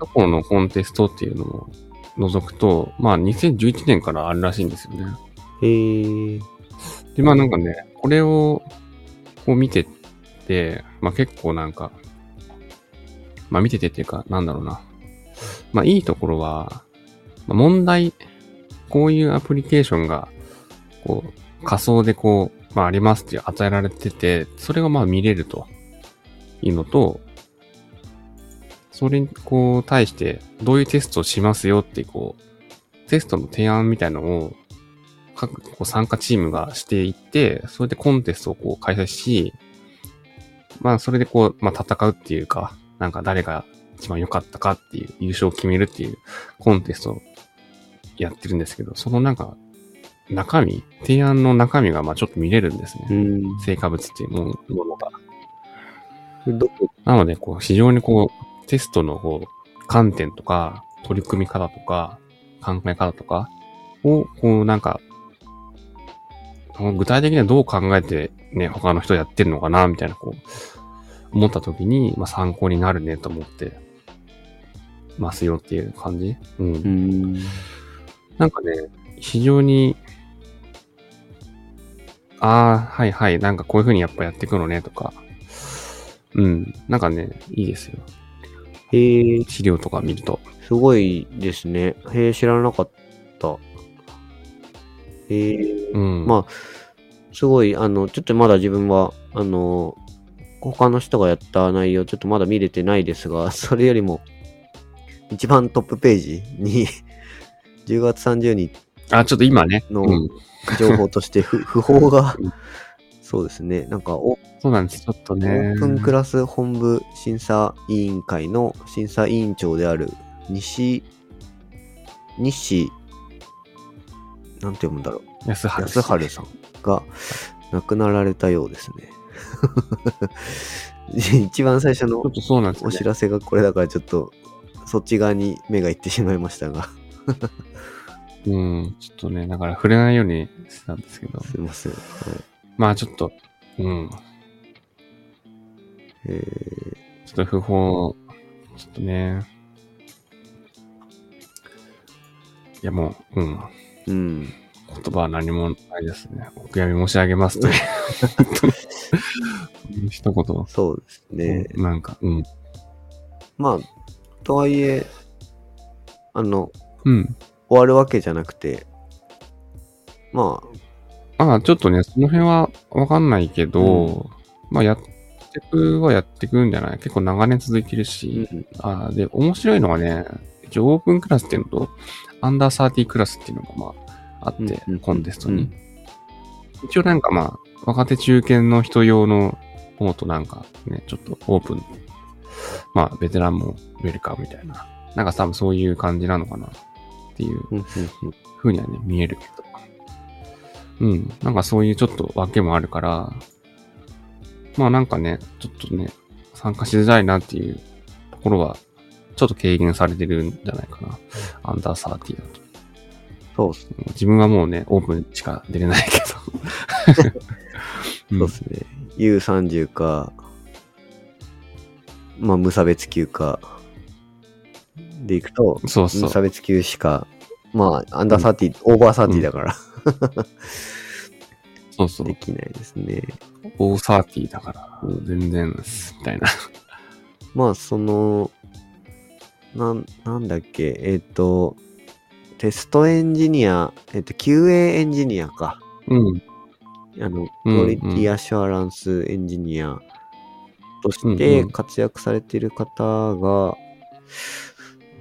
過去のコンテストっていうのを除くと、まあ、2011年からあるらしいんですよね。で、まあなんかね、これをこう見てて、まあ結構なんか、まあ見ててっていうか、なんだろうな。まあいいところは、まあ、問題、こういうアプリケーションが、こう、仮想でこう、まあありますって与えられてて、それがまあ見れると。いいのと、それにこう対してどういうテストをしますよってこうテストの提案みたいなのを各こう参加チームがしていって、それでコンテストをこう開催し、まあそれでこうまあ戦うっていうか、なんか誰が一番良かったかっていう優勝を決めるっていうコンテストをやってるんですけど、そのなんか中身、提案の中身がまあちょっと見れるんですね。成果物っていうものが。なのでこう非常にこうテストのこう観点とか取り組み方とか考え方とかをこうなんか具体的にはどう考えてね他の人やってるのかなみたいなこう思った時にまあ参考になるねと思ってますよっていう感じ。うん。なんかね非常にはいはいなんかこういう風にやっぱやっていくのねとかうんなんかねいいですよ。資料とか見るとすごいですね。知らなかった。うん、まあすごいちょっとまだ自分は他の人がやった内容ちょっとまだ見れてないですが、それよりも一番トップページに10月30日ちょっと今ねの情報として不法がそうですねなんかそうなんですちょっとねオープンクラス本部審査委員会の審査委員長である西なんて読むんだろう。安春さんが亡くなられたようですね。一番最初のお知らせがこれだからちょっとそっち側に目がいってしまいましたが。うん、ちょっとね、だから触れないようにしてたんですけど。すいません。はい、まあちょっと、うん。ちょっと不法、ちょっとね。いやもう、うん。うん、言葉は何もないですね。お悔やみ申し上げますという一言。そうですね。なんか、うん。まあ、とはいえ、終わるわけじゃなくて、まあ。まあ、ちょっとね、その辺はわかんないけど、うん、まあ、やってくんじゃない？結構長年続いてるし、うん、で、面白いのがね、一応オープンクラスっていうのと、アンダー30クラスっていうのがまああって、うんうん、コンテストに、うん、一応なんかまあ若手中堅の人用の方となんかねちょっとオープンまあベテランもウェルカムみたいななんか多分そういう感じなのかなっていう風にはね見えるけどうんなんかそういうちょっとわけもあるからまあなんかねちょっとね参加しづらいなっていうところはちょっと軽減されてるんじゃないかな。アンダー30だと。そうですね。自分はもうね、オープンしか出れないけど。そうですね。U30 か、まあ、無差別級か、でいくと、そうそう無差別級しか、まあ、アンダー30、オーバー30だから。そうそう。できないですね。オー30だから、全然です、みたいな。まあ、なんだっけテストエンジニアQA エンジニアかうんクオリティアシュアランスエンジニアとして活躍されている方が、うん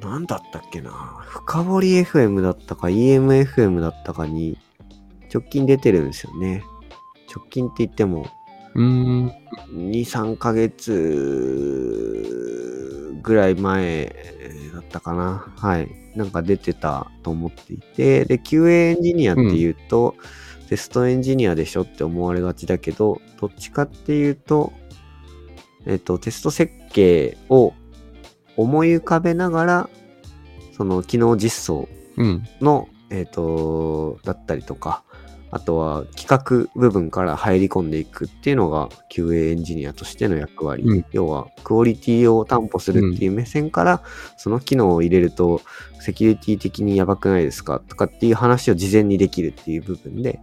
うん、なんだったっけな深掘り FM だったか EMFM だったかに直近出てるんですよね直近って言っても2、3ヶ月ぐらい前だったかな。はい。なんか出てたと思っていて、で、QA エンジニアっていうと、テストエンジニアでしょって思われがちだけど、どっちかっていうと、テスト設計を思い浮かべながら、その機能実装の、だったりとか、あとは企画部分から入り込んでいくっていうのが QA エンジニアとしての役割、うん、要はクオリティを担保するっていう目線からその機能を入れるとセキュリティ的にやばくないですかとかっていう話を事前にできるっていう部分で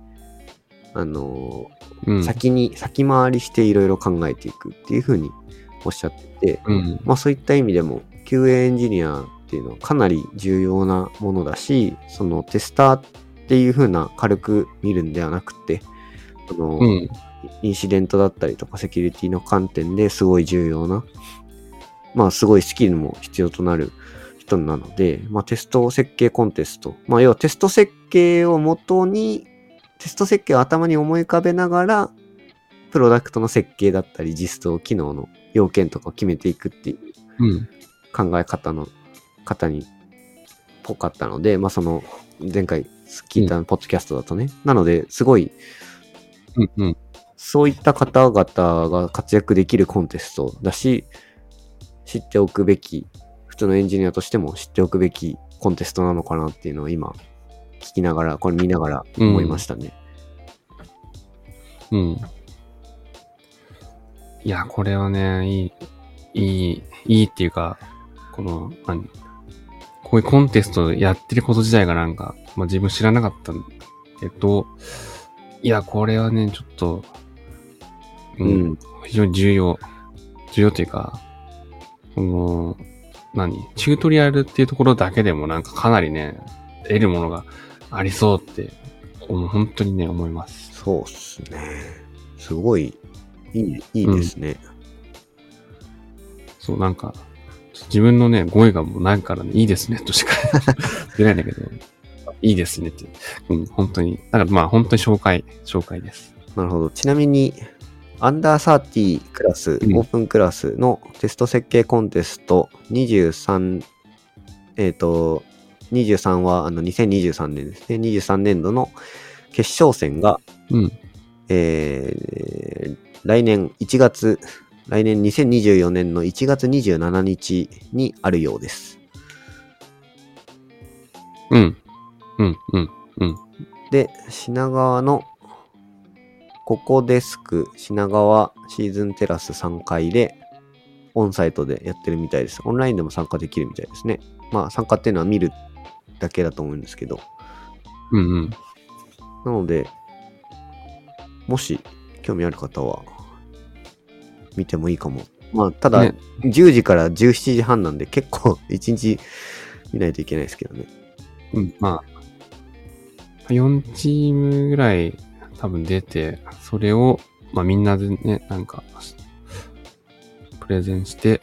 先回りしていろいろ考えていくっていうふうにおっしゃってて、うん、まあそういった意味でも QA エンジニアっていうのはかなり重要なものだしそのテスターっていう風な軽く見るんではなくて、うん、インシデントだったりとかセキュリティの観点ですごい重要な、まあすごいスキルも必要となる人なので、まあテスト設計コンテスト、まあ要はテスト設計を元に、テスト設計を頭に思い浮かべながら、プロダクトの設計だったり実装機能の要件とかを決めていくっていう考え方の方にぽかったので、まあその前回聞いたポッドキャストだとね、なのですごい、そういった方々が活躍できるコンテストだし、知っておくべき、普通のエンジニアとしても知っておくべきコンテストなのかなっていうのを今聞きながら、これ見ながら思いましたね。いや、これはね、いいっていうか、この、こういうコンテストやってること自体がなんか、まあ、自分知らなかったんだけど、いや、これはね、ちょっと、非常に重要というか、この、チュートリアルっていうところだけでもなんかかなりね、得るものがありそうって、本当にね、思います。そうっすね。すごい。いいですね、そう、なんか自分のね語彙がもうないからね、いいですねとしか言えないんだけど、いいですねって、本当にだから、まあ本当に紹介です。なるほど。ちなみにアンダー30クラス、オープンクラスのテスト設計コンテスト23、23は2023年ですね。23年度の決勝戦が、来年2024年の1月27日にあるようです。で、品川のここデスク、品川シーズンテラス3階で、オンサイトでやってるみたいです。オンラインでも参加できるみたいですね。まあ、参加っていうのは見るだけだと思うんですけど。なので、もし、興味ある方は見てもいいかも。まあただ10時から17時半なんで、結構1日見ないといけないですけどね。まあ4チームぐらい多分出て、それをまあみんなでね、なんかプレゼンして、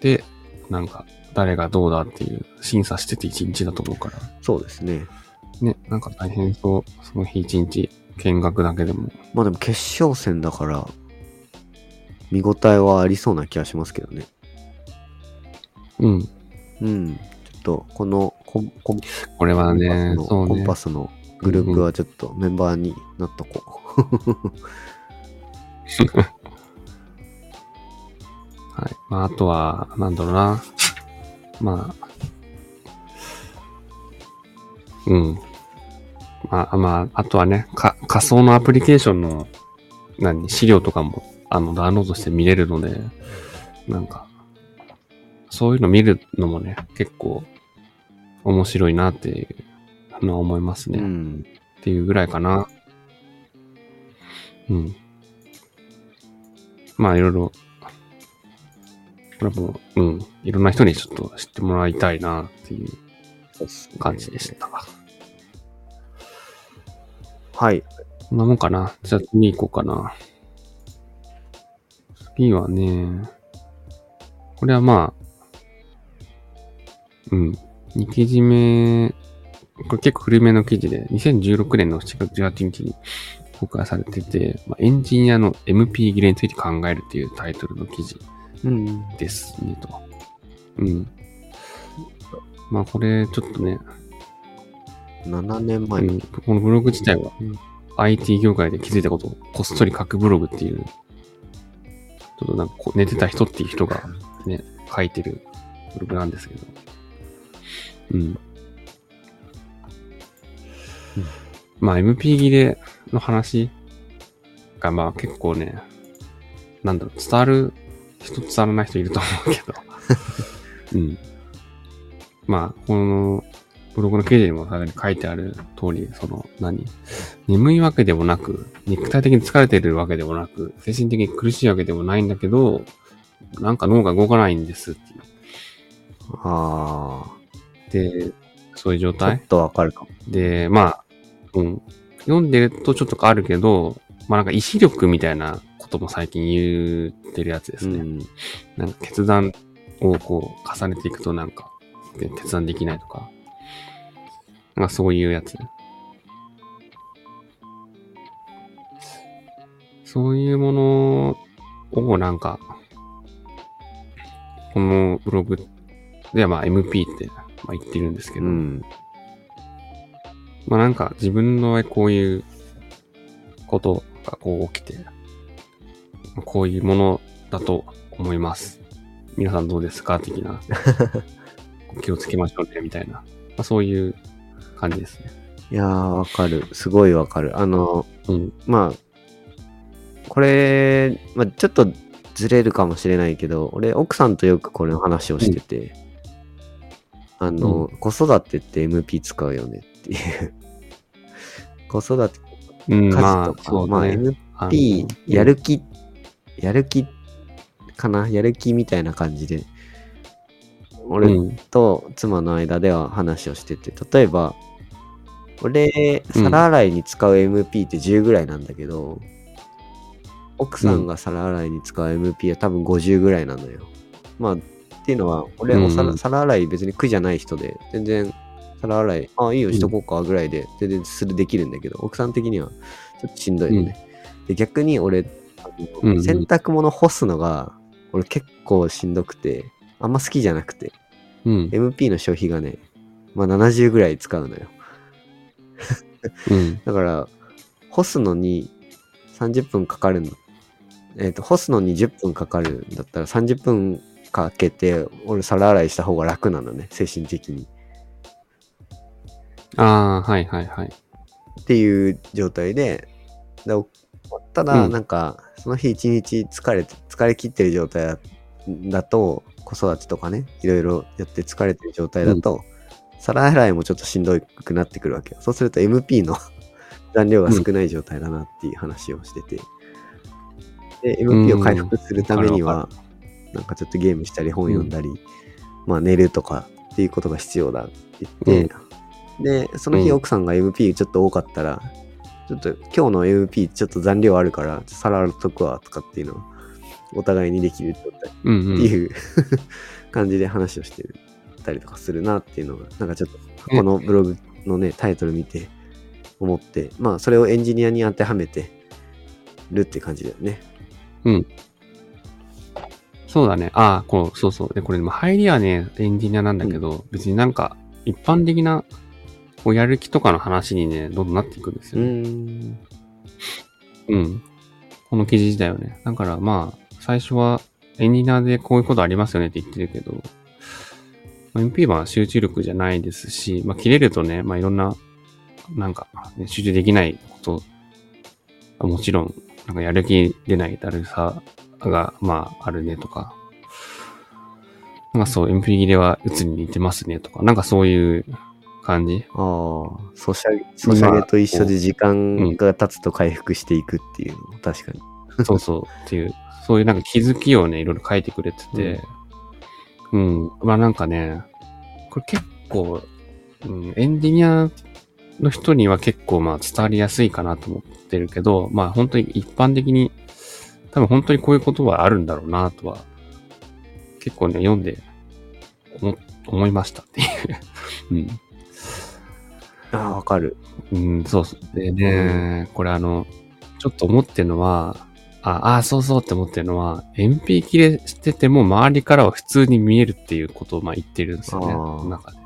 でなんか誰がどうだっていう審査してて1日だと思うから。そうですね。ね、なんか大変そう、その日1日。見学だけでも。まあでも決勝戦だから、見応えはありそうな気がしますけどね。ちょっと、このこれはね、そうね、コンパスのグループはちょっとメンバーになっとこう。はい。まああとは、なんだろうな。まあ、まあ、あとはね、仮想のアプリケーションの、資料とかも、ダウンロードして見れるので、なんか、そういうの見るのもね、結構、面白いなっていうのは思いますね。っていうぐらいかな。まあ、いろいろ、これも、いろんな人にちょっと知ってもらいたいなっていう感じでした。はい。こんなもんかな。じゃあ次行こうかな。次はね、これはまあ、2記事目、これ結構古めの記事で、2016年の7月18日に公開されてて、エンジニアの MP 切れについて考えるというタイトルの記事ですねと。まあこれちょっとね、7年前、このブログ自体は IT 業界で気づいたことをこっそり書くブログっていう、ちょっとなんか寝てた人っていう人がね、書いてるブログなんですけど。まあ MP 切れの話がまあ結構ね、伝わる人伝わらない人いると思うけど。まあこのブログの記事にも書いてある通り、眠いわけでもなく、肉体的に疲れてるわけでもなく、精神的に苦しいわけでもないんだけど、なんか脳が動かないんですっていう。で、そういう状態？ちょっとわかるかも。で、まあ、読んでるとちょっと変わるけど、まあなんか意志力みたいなことも最近言ってるやつですね。うん、なんか決断をこう重ねていくとなんか決断できないとか、なんかそういうやつ。そういうものをなんか、このブログではまあ MP って言ってるんですけど、うん、まあなんか自分のこういうことがこう起きて、こういうものだと思います。皆さんどうですか的な。気をつけましょうねみたいな、まあ、そういう感じですね。いやーわかる。すごいわかる。まあ、これ、まあ、ちょっとずれるかもしれないけど、俺奥さんとよくこれの話をしてて、うん、子育てって MP 使うよねっていう子育て、家事とか、うん、まあ、ね、まあ、MP やる気かな、やる気みたいな感じで俺と妻の間では話をしてて、例えば俺皿洗いに使う MP って10ぐらいなんだけど、うん、奥さんが皿洗いに使う MP は多分50ぐらいなのよ。まあっていうのは俺も皿洗い別に苦じゃない人で、全然皿洗いいいよしとこうかぐらいで全然できるんだけど、奥さん的にはちょっとしんどいよね。で逆に俺洗濯物干すのが俺結構しんどくてあんま好きじゃなくて、うん、MP の消費がね、まあ70ぐらい使うのよ、うん、だから干すのに30分かかるの、干すのに10分かかるんだったら30分かけて俺皿洗いした方が楽なのね、精神的に。ああ、はいはいはい。っていう状態で、ただなんか、うん、その日一日疲れ切ってる状態だと、子育てとかね、いろいろやって疲れてる状態だと、うん、皿洗いもちょっとしんどくなってくるわけよ。そうすると MP の残量が少ない状態だなっていう話をしてて、うん、で MP を回復するためには、なんかちょっとゲームしたり本読んだり、うん、まあ寝るとかっていうことが必要だって言って、うん、でその日奥さんが MP ちょっと多かったら、うん、ちょっと今日の MP ちょっと残量あるから皿洗っとくわとかっていうのをお互いにできる状態っていう、うん、感じで話をしてたりとかするなっていうのが、なんかちょっとこのブログのねタイトル見て思って、まあそれをエンジニアに当てはめてるって感じだよね。うん。そうだね。ああ、こうそうそう。でこれでも入りはねエンジニアなんだけど、うん、別になんか一般的なこうやる気とかの話にねどんどんなっていくんですよね。うん。この記事だよね。だからまあ。最初はエンジニアでこういうことありますよねって言ってるけど、MP は集中力じゃないですし、まあ、切れるとね、まあ、いろんな、なんか、ね、集中できないこと、もちろん、なんかやる気出ないだるさが、まあ、あるねとか、なんかそう、MP 切れは鬱に似てますねとか、なんかそういう感じ。ああ、ソシャゲと一緒で時間が経つと回復していくっていうの、うん、確かに。そうそう、っていう。そういうなんか気づきをねいろいろ書いてくれてて、うん、うん、まあなんかねこれ結構、うん、エンジニアの人には結構まあ伝わりやすいかなと思ってるけど、まあ本当に一般的に多分本当にこういうことはあるんだろうなとは結構ね読んで思いましたっていう、うん、ああわかる、うん、そうそうでね、うん、これちょっと思ってるのは。ああ、そうそうって思ってるのは、MP 切れしてても周りからは普通に見えるっていうことをまあ言ってるんですよね。なんかね。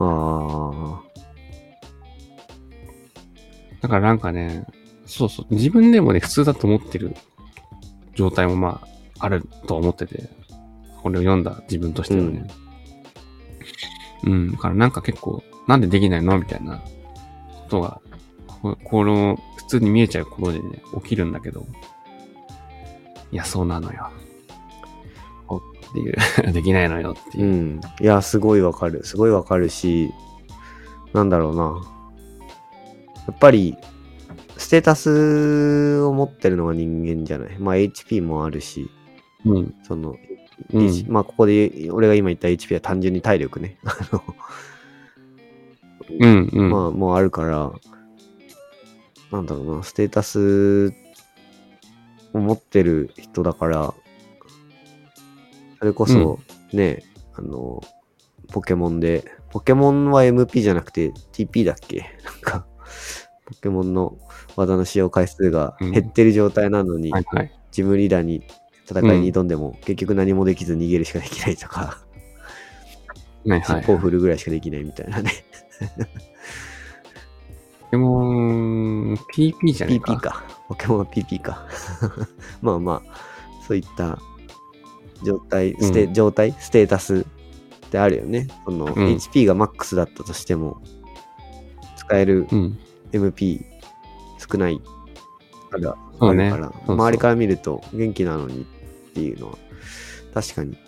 だからなんかね、そうそう、自分でもね、普通だと思ってる状態もまあ、あると思ってて、これを読んだ自分としてはね。うん、うん、だからなんか結構、なんでできないのみたいなことが、この普通に見えちゃうことでね、起きるんだけど、いやそうなのよっていうできないのよっていう、うん、いやすごいわかる、すごいわかるし、なんだろうな、やっぱりステータスを持ってるのが人間じゃない、まあ HP もあるし、うん、その、うん、まあここで俺が今言った HP は単純に体力ねうん、うん、まあもうあるから、なんだろうな、ステータス持ってる人だから、それこそね、うん、ポケモンは MP じゃなくて TP だっけ？なんか、ポケモンの技の使用回数が減ってる状態なのに、うんはいはい、ジムリーダーに戦いに挑んでも、うん、結局何もできず逃げるしかできないとか、尻尾を振るぐらいしかできないみたいなね。ポケモン PP じゃないか。PP か。ポケモンは PP か。まあまあ、そういったステータスってあるよね。その HP がマックスだったとしても、使える MP 少ないから、あるから、周りから見ると元気なのにっていうのは確かに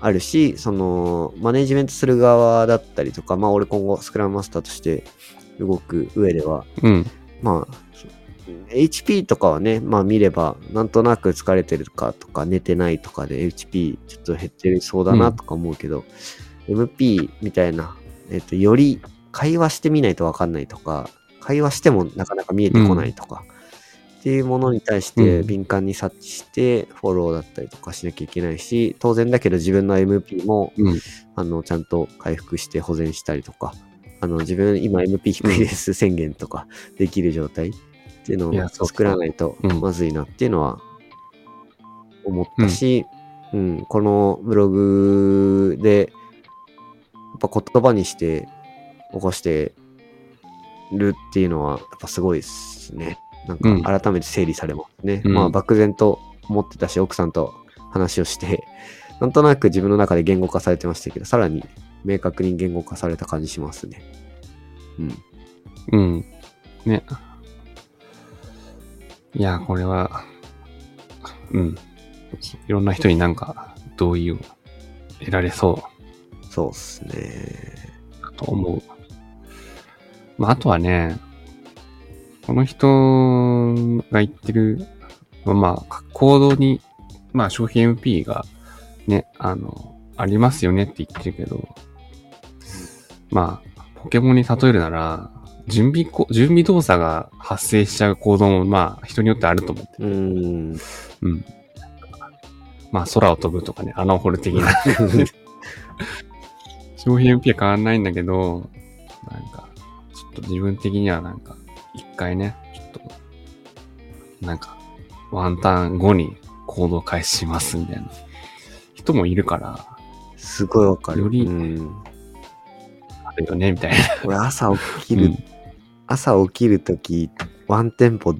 あるし、そのマネジメントする側だったりとか、まあ俺今後スクラムマスターとして動く上では、うん、まあ HP とかはね、まあ見ればなんとなく疲れてるかとか寝てないとかで HP ちょっと減ってるそうだなとか思うけど、うん、MP みたいな、より会話してみないと分かんないとか、会話してもなかなか見えてこないとか、うん、っていうものに対して敏感に察知してフォローだったりとかしなきゃいけないし、当然だけど自分の MP も、うん、ちゃんと回復して保全したりとか、自分今 MP 低いです宣言とかできる状態っていうのを作らないとまずいなっていうのは思ったし、うんうん、このブログでやっぱ言葉にして起こしてるっていうのはやっぱすごいですね。なんか改めて整理されますね、うん、まあ漠然と思ってたし、奥さんと話をしてなんとなく自分の中で言語化されてましたけど、さらに明確に言語化された感じしますね。うん。うん。ね。いや、これは、うん。いろんな人になんか同意を得られそう。そうっすね。と思う。まあ、あとはね、この人が言ってる、まあ、行動に、まあ、消費 MP がね、ありますよねって言ってるけど、まあ、ポケモンに例えるなら、準備動作が発生しちゃう行動も、まあ、人によってあると思ってて。うん。まあ、空を飛ぶとかね、穴を掘る的な。商品 MP は変わんないんだけど、なんか、ちょっと自分的にはなんか、一回ね、ちょっと、なんか、ワンターン後に行動開始しますみたいな人もいるから、すごいわかる。より、うんよねみたいな。俺朝起きるときワンテンポ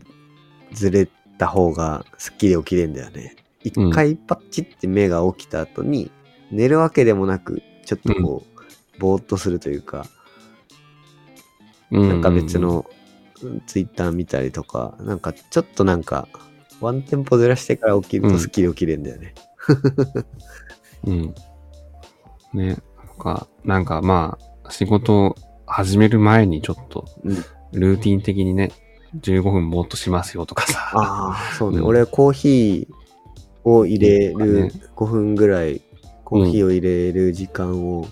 ずれた方がすっきり起きれんだよね。一回パッチって目が起きた後に、うん、寝るわけでもなくちょっとこう、うん、ぼーっとするというか、うん、なんか別のツイッター見たりとか、なんかちょっとなんかワンテンポずらしてから起きるとすっきり起きれんだよね。うん。ね。なんかまあ。仕事を始める前にちょっとルーティン的にね、15分ぼーっとしますよとかさ。ああ、そうね、うん。俺コーヒーを入れる5分ぐらい、コーヒーを入れる時間を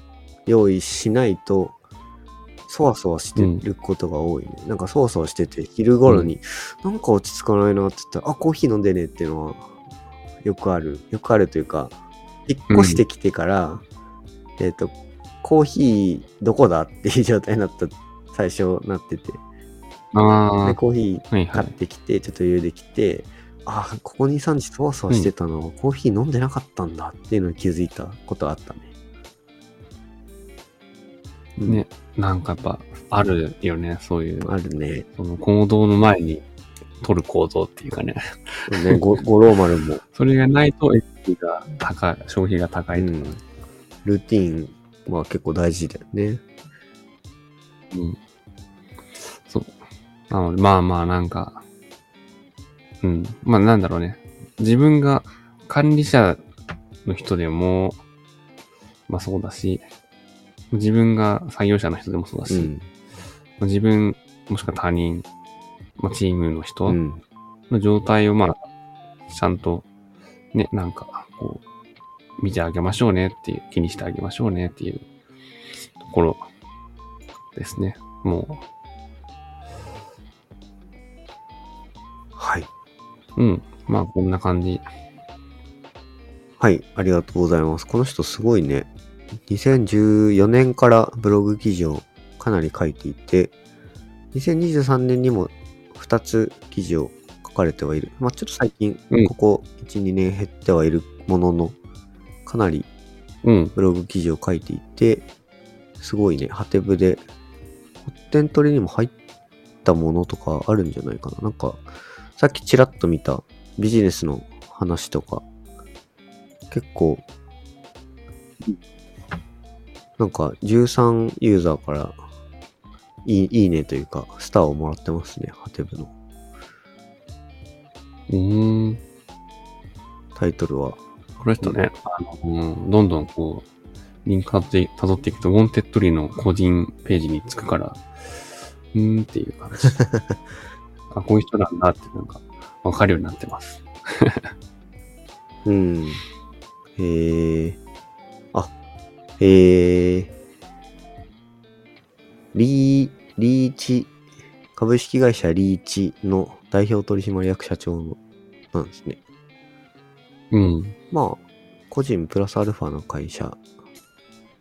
用意しないと、そわそわしてることが多いね。うん、なんかそわそわしてて、昼頃に、うん、なんか落ち着かないなって言ったら、あ、コーヒー飲んでねっていうのはよくある。よくあるというか、引っ越してきてから、うん、コーヒーどこだっていう状態になった最初なってて、でコーヒー買ってきて、はいはい、ちょっと余裕できて、ああここ 2,3 日そわそわしてたの、うん、コーヒー飲んでなかったんだっていうのに気づいたことはあったね。ね、なんかやっぱあるよね、そういうあるね。その行動の前に取る行動っていうかね。ね、五郎丸もそれがないと消費が高いとか、うん、ルーティーン。まあ結構大事だよね。うん。そう。なので、まあまあなんか、うん。まあなんだろうね。自分が管理者の人でも、まあそうだし、自分が採用者の人でもそうだし、うん、自分、もしくは他人、まあ、チームの人の状態をまあ、ちゃんと、ね、なんか、こう、見てあげましょうねっていう、気にしてあげましょうねっていうところですね。もう。はい。うん。まあ、こんな感じ。はい、ありがとうございます。この人すごいね。2014年からブログ記事をかなり書いていて、2023年にも2つ記事を書かれてはいる。まあ、ちょっと最近、ここ1、2年減ってはいるものの、かなりブログ記事を書いていて、すごいね、ハテブで、ホッテントリにも入ったものとかあるんじゃないかな。なんか、さっきちらっと見たビジネスの話とか、結構、なんか13ユーザーからいいねというか、スターをもらってますね、ハテブの。タイトルは。この人ね、どんどんこう、リンク辿っていくと、ウォンテッドリーの個人ページにつくから、っていう感じ。あ、こういう人なんだって、なんか、わかるようになってます。うん。リーチ、株式会社リーチの代表取締役社長なんですね。うん。まあ、個人プラスアルファの会社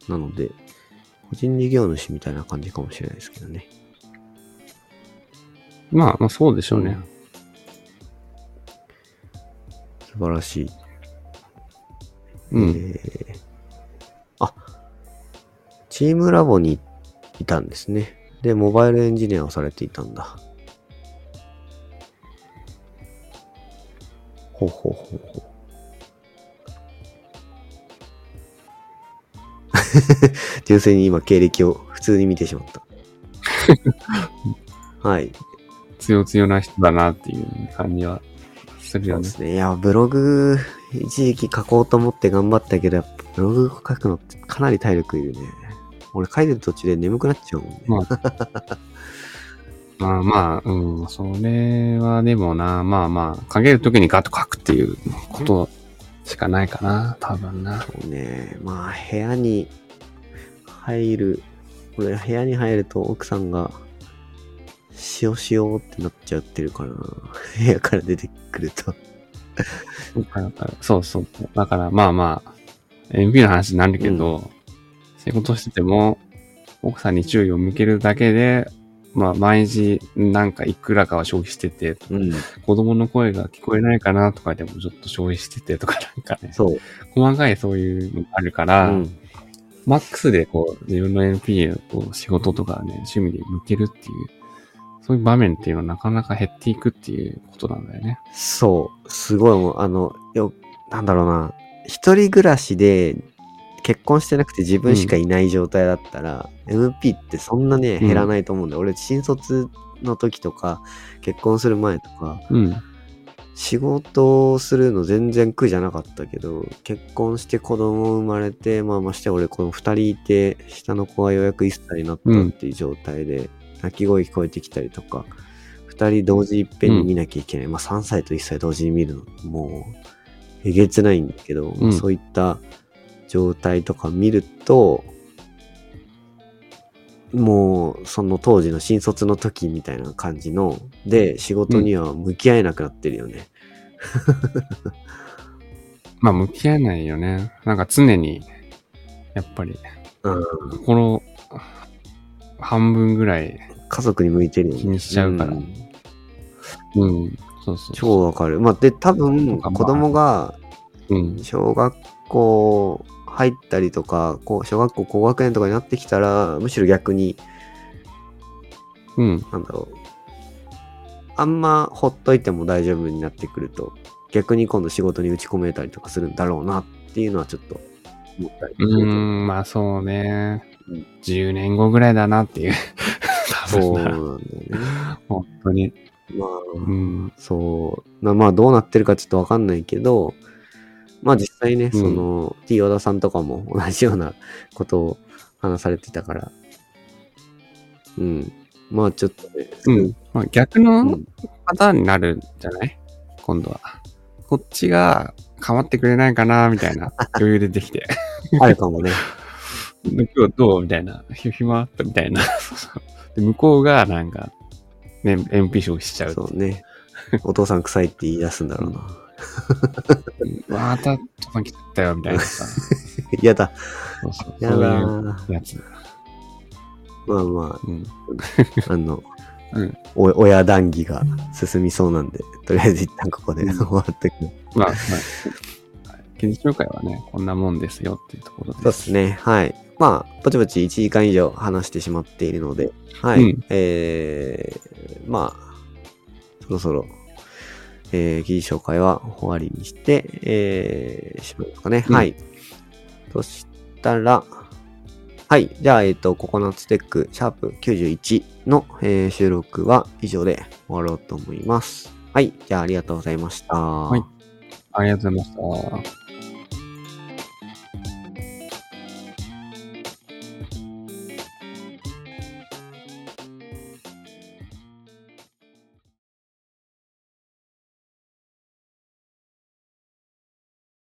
なので、個人事業主みたいな感じかもしれないですけどね。まあ、まあそうでしょうね。素晴らしい。うん。チームラボにいたんですね。で、モバイルエンジニアをされていたんだ。ほう。純粋に今経歴を普通に見てしまった。はい。強な人だなっていう感じはするよね。そうですね。いや、ブログ一時期書こうと思って頑張ったけど、やっぱブログ書くのってかなり体力いるね。俺書いてる途中で眠くなっちゃうもんね。まあまあ、うん、それはでもな、まあ、書けるときにガッと書くっていうことしかないかな、多分な。そうね、まあ部屋に入ると奥さんがしようってなっちゃってるから、部屋から出てくると。そう。だからまあ、MP の話になるけど、仕事してても、奥さんに注意を向けるだけで、まあ、毎日、なんかいくらかは消費してて、子供の声が聞こえないかなとかでもちょっと消費しててとかなんかね、そう細かいそういうのがあるから、マックスでこう、自分の NPA を仕事とかね、趣味で向けるっていう、そういう場面っていうのはなかなか減っていくっていうことなんだよね。そう、すごいもう、なんだろうな、一人暮らしで、結婚してなくて自分しかいない状態だったら、MP ってそんなね減らないと思うんだよ。俺新卒の時とか結婚する前とか、仕事をするの全然苦じゃなかったけど、結婚して子供生まれて、まあまして俺この2人いて下の子はようやく1歳になったっていう状態で、泣き声聞こえてきたりとか、2人同時いっぺんに見なきゃいけない、まあ3歳と1歳同時に見るのもうえげつないんだけど、そういった状態とか見ると、もうその当時の新卒の時みたいな感じので仕事には向き合えなくなってるよね。まあ向き合えないよね。なんか常にやっぱり、心半分ぐらい家族に向いてるよね。気にしちゃうから。そう。超わかる。まあで多分子供が小学校入ったりとか、こう小学校高学年とかになってきたら、むしろ逆に、なんだろう、あんまほっといても大丈夫になってくると、逆に今度仕事に打ち込めたりとかするんだろうなっていうのはちょっと思ったり。まあそうね、10年後ぐらいだなっていう。そうなんだよね。本当に。まあ、そう、まあどうなってるかちょっとわかんないけど。まあ実際ね、その、T 小田さんとかも同じようなことを話されてたから。まあちょっとね。まあ、逆のパターンになるんじゃない?今度は。こっちが構ってくれないかな、みたいな余裕でできて。あるかもね。今日どう?みたいな。暇あった?みたいな。で向こうがなんか、ね、MP 消費しちゃう。そうね。お父さん臭いって言い出すんだろうな。また父さん来たよみたいなさ。やだ。そうそうやだー。やつ。まあまあ、うん、うん、親談義が進みそうなんで、とりあえず一旦ここで終わってくる。まあ、はい。記事紹介はね、こんなもんですよっていうところです。そうですね。はい。まあ、ぼちぼち1時間以上話してしまっているので、はい。うん、まあ、そろそろ、記事紹介は終わりにして、しまいますかね。うん、はい。そしたら、はい。じゃあ、ココナッツテック、シャープ91の、収録は以上で終わろうと思います。はい。じゃあ、ありがとうございました。はい。ありがとうございました。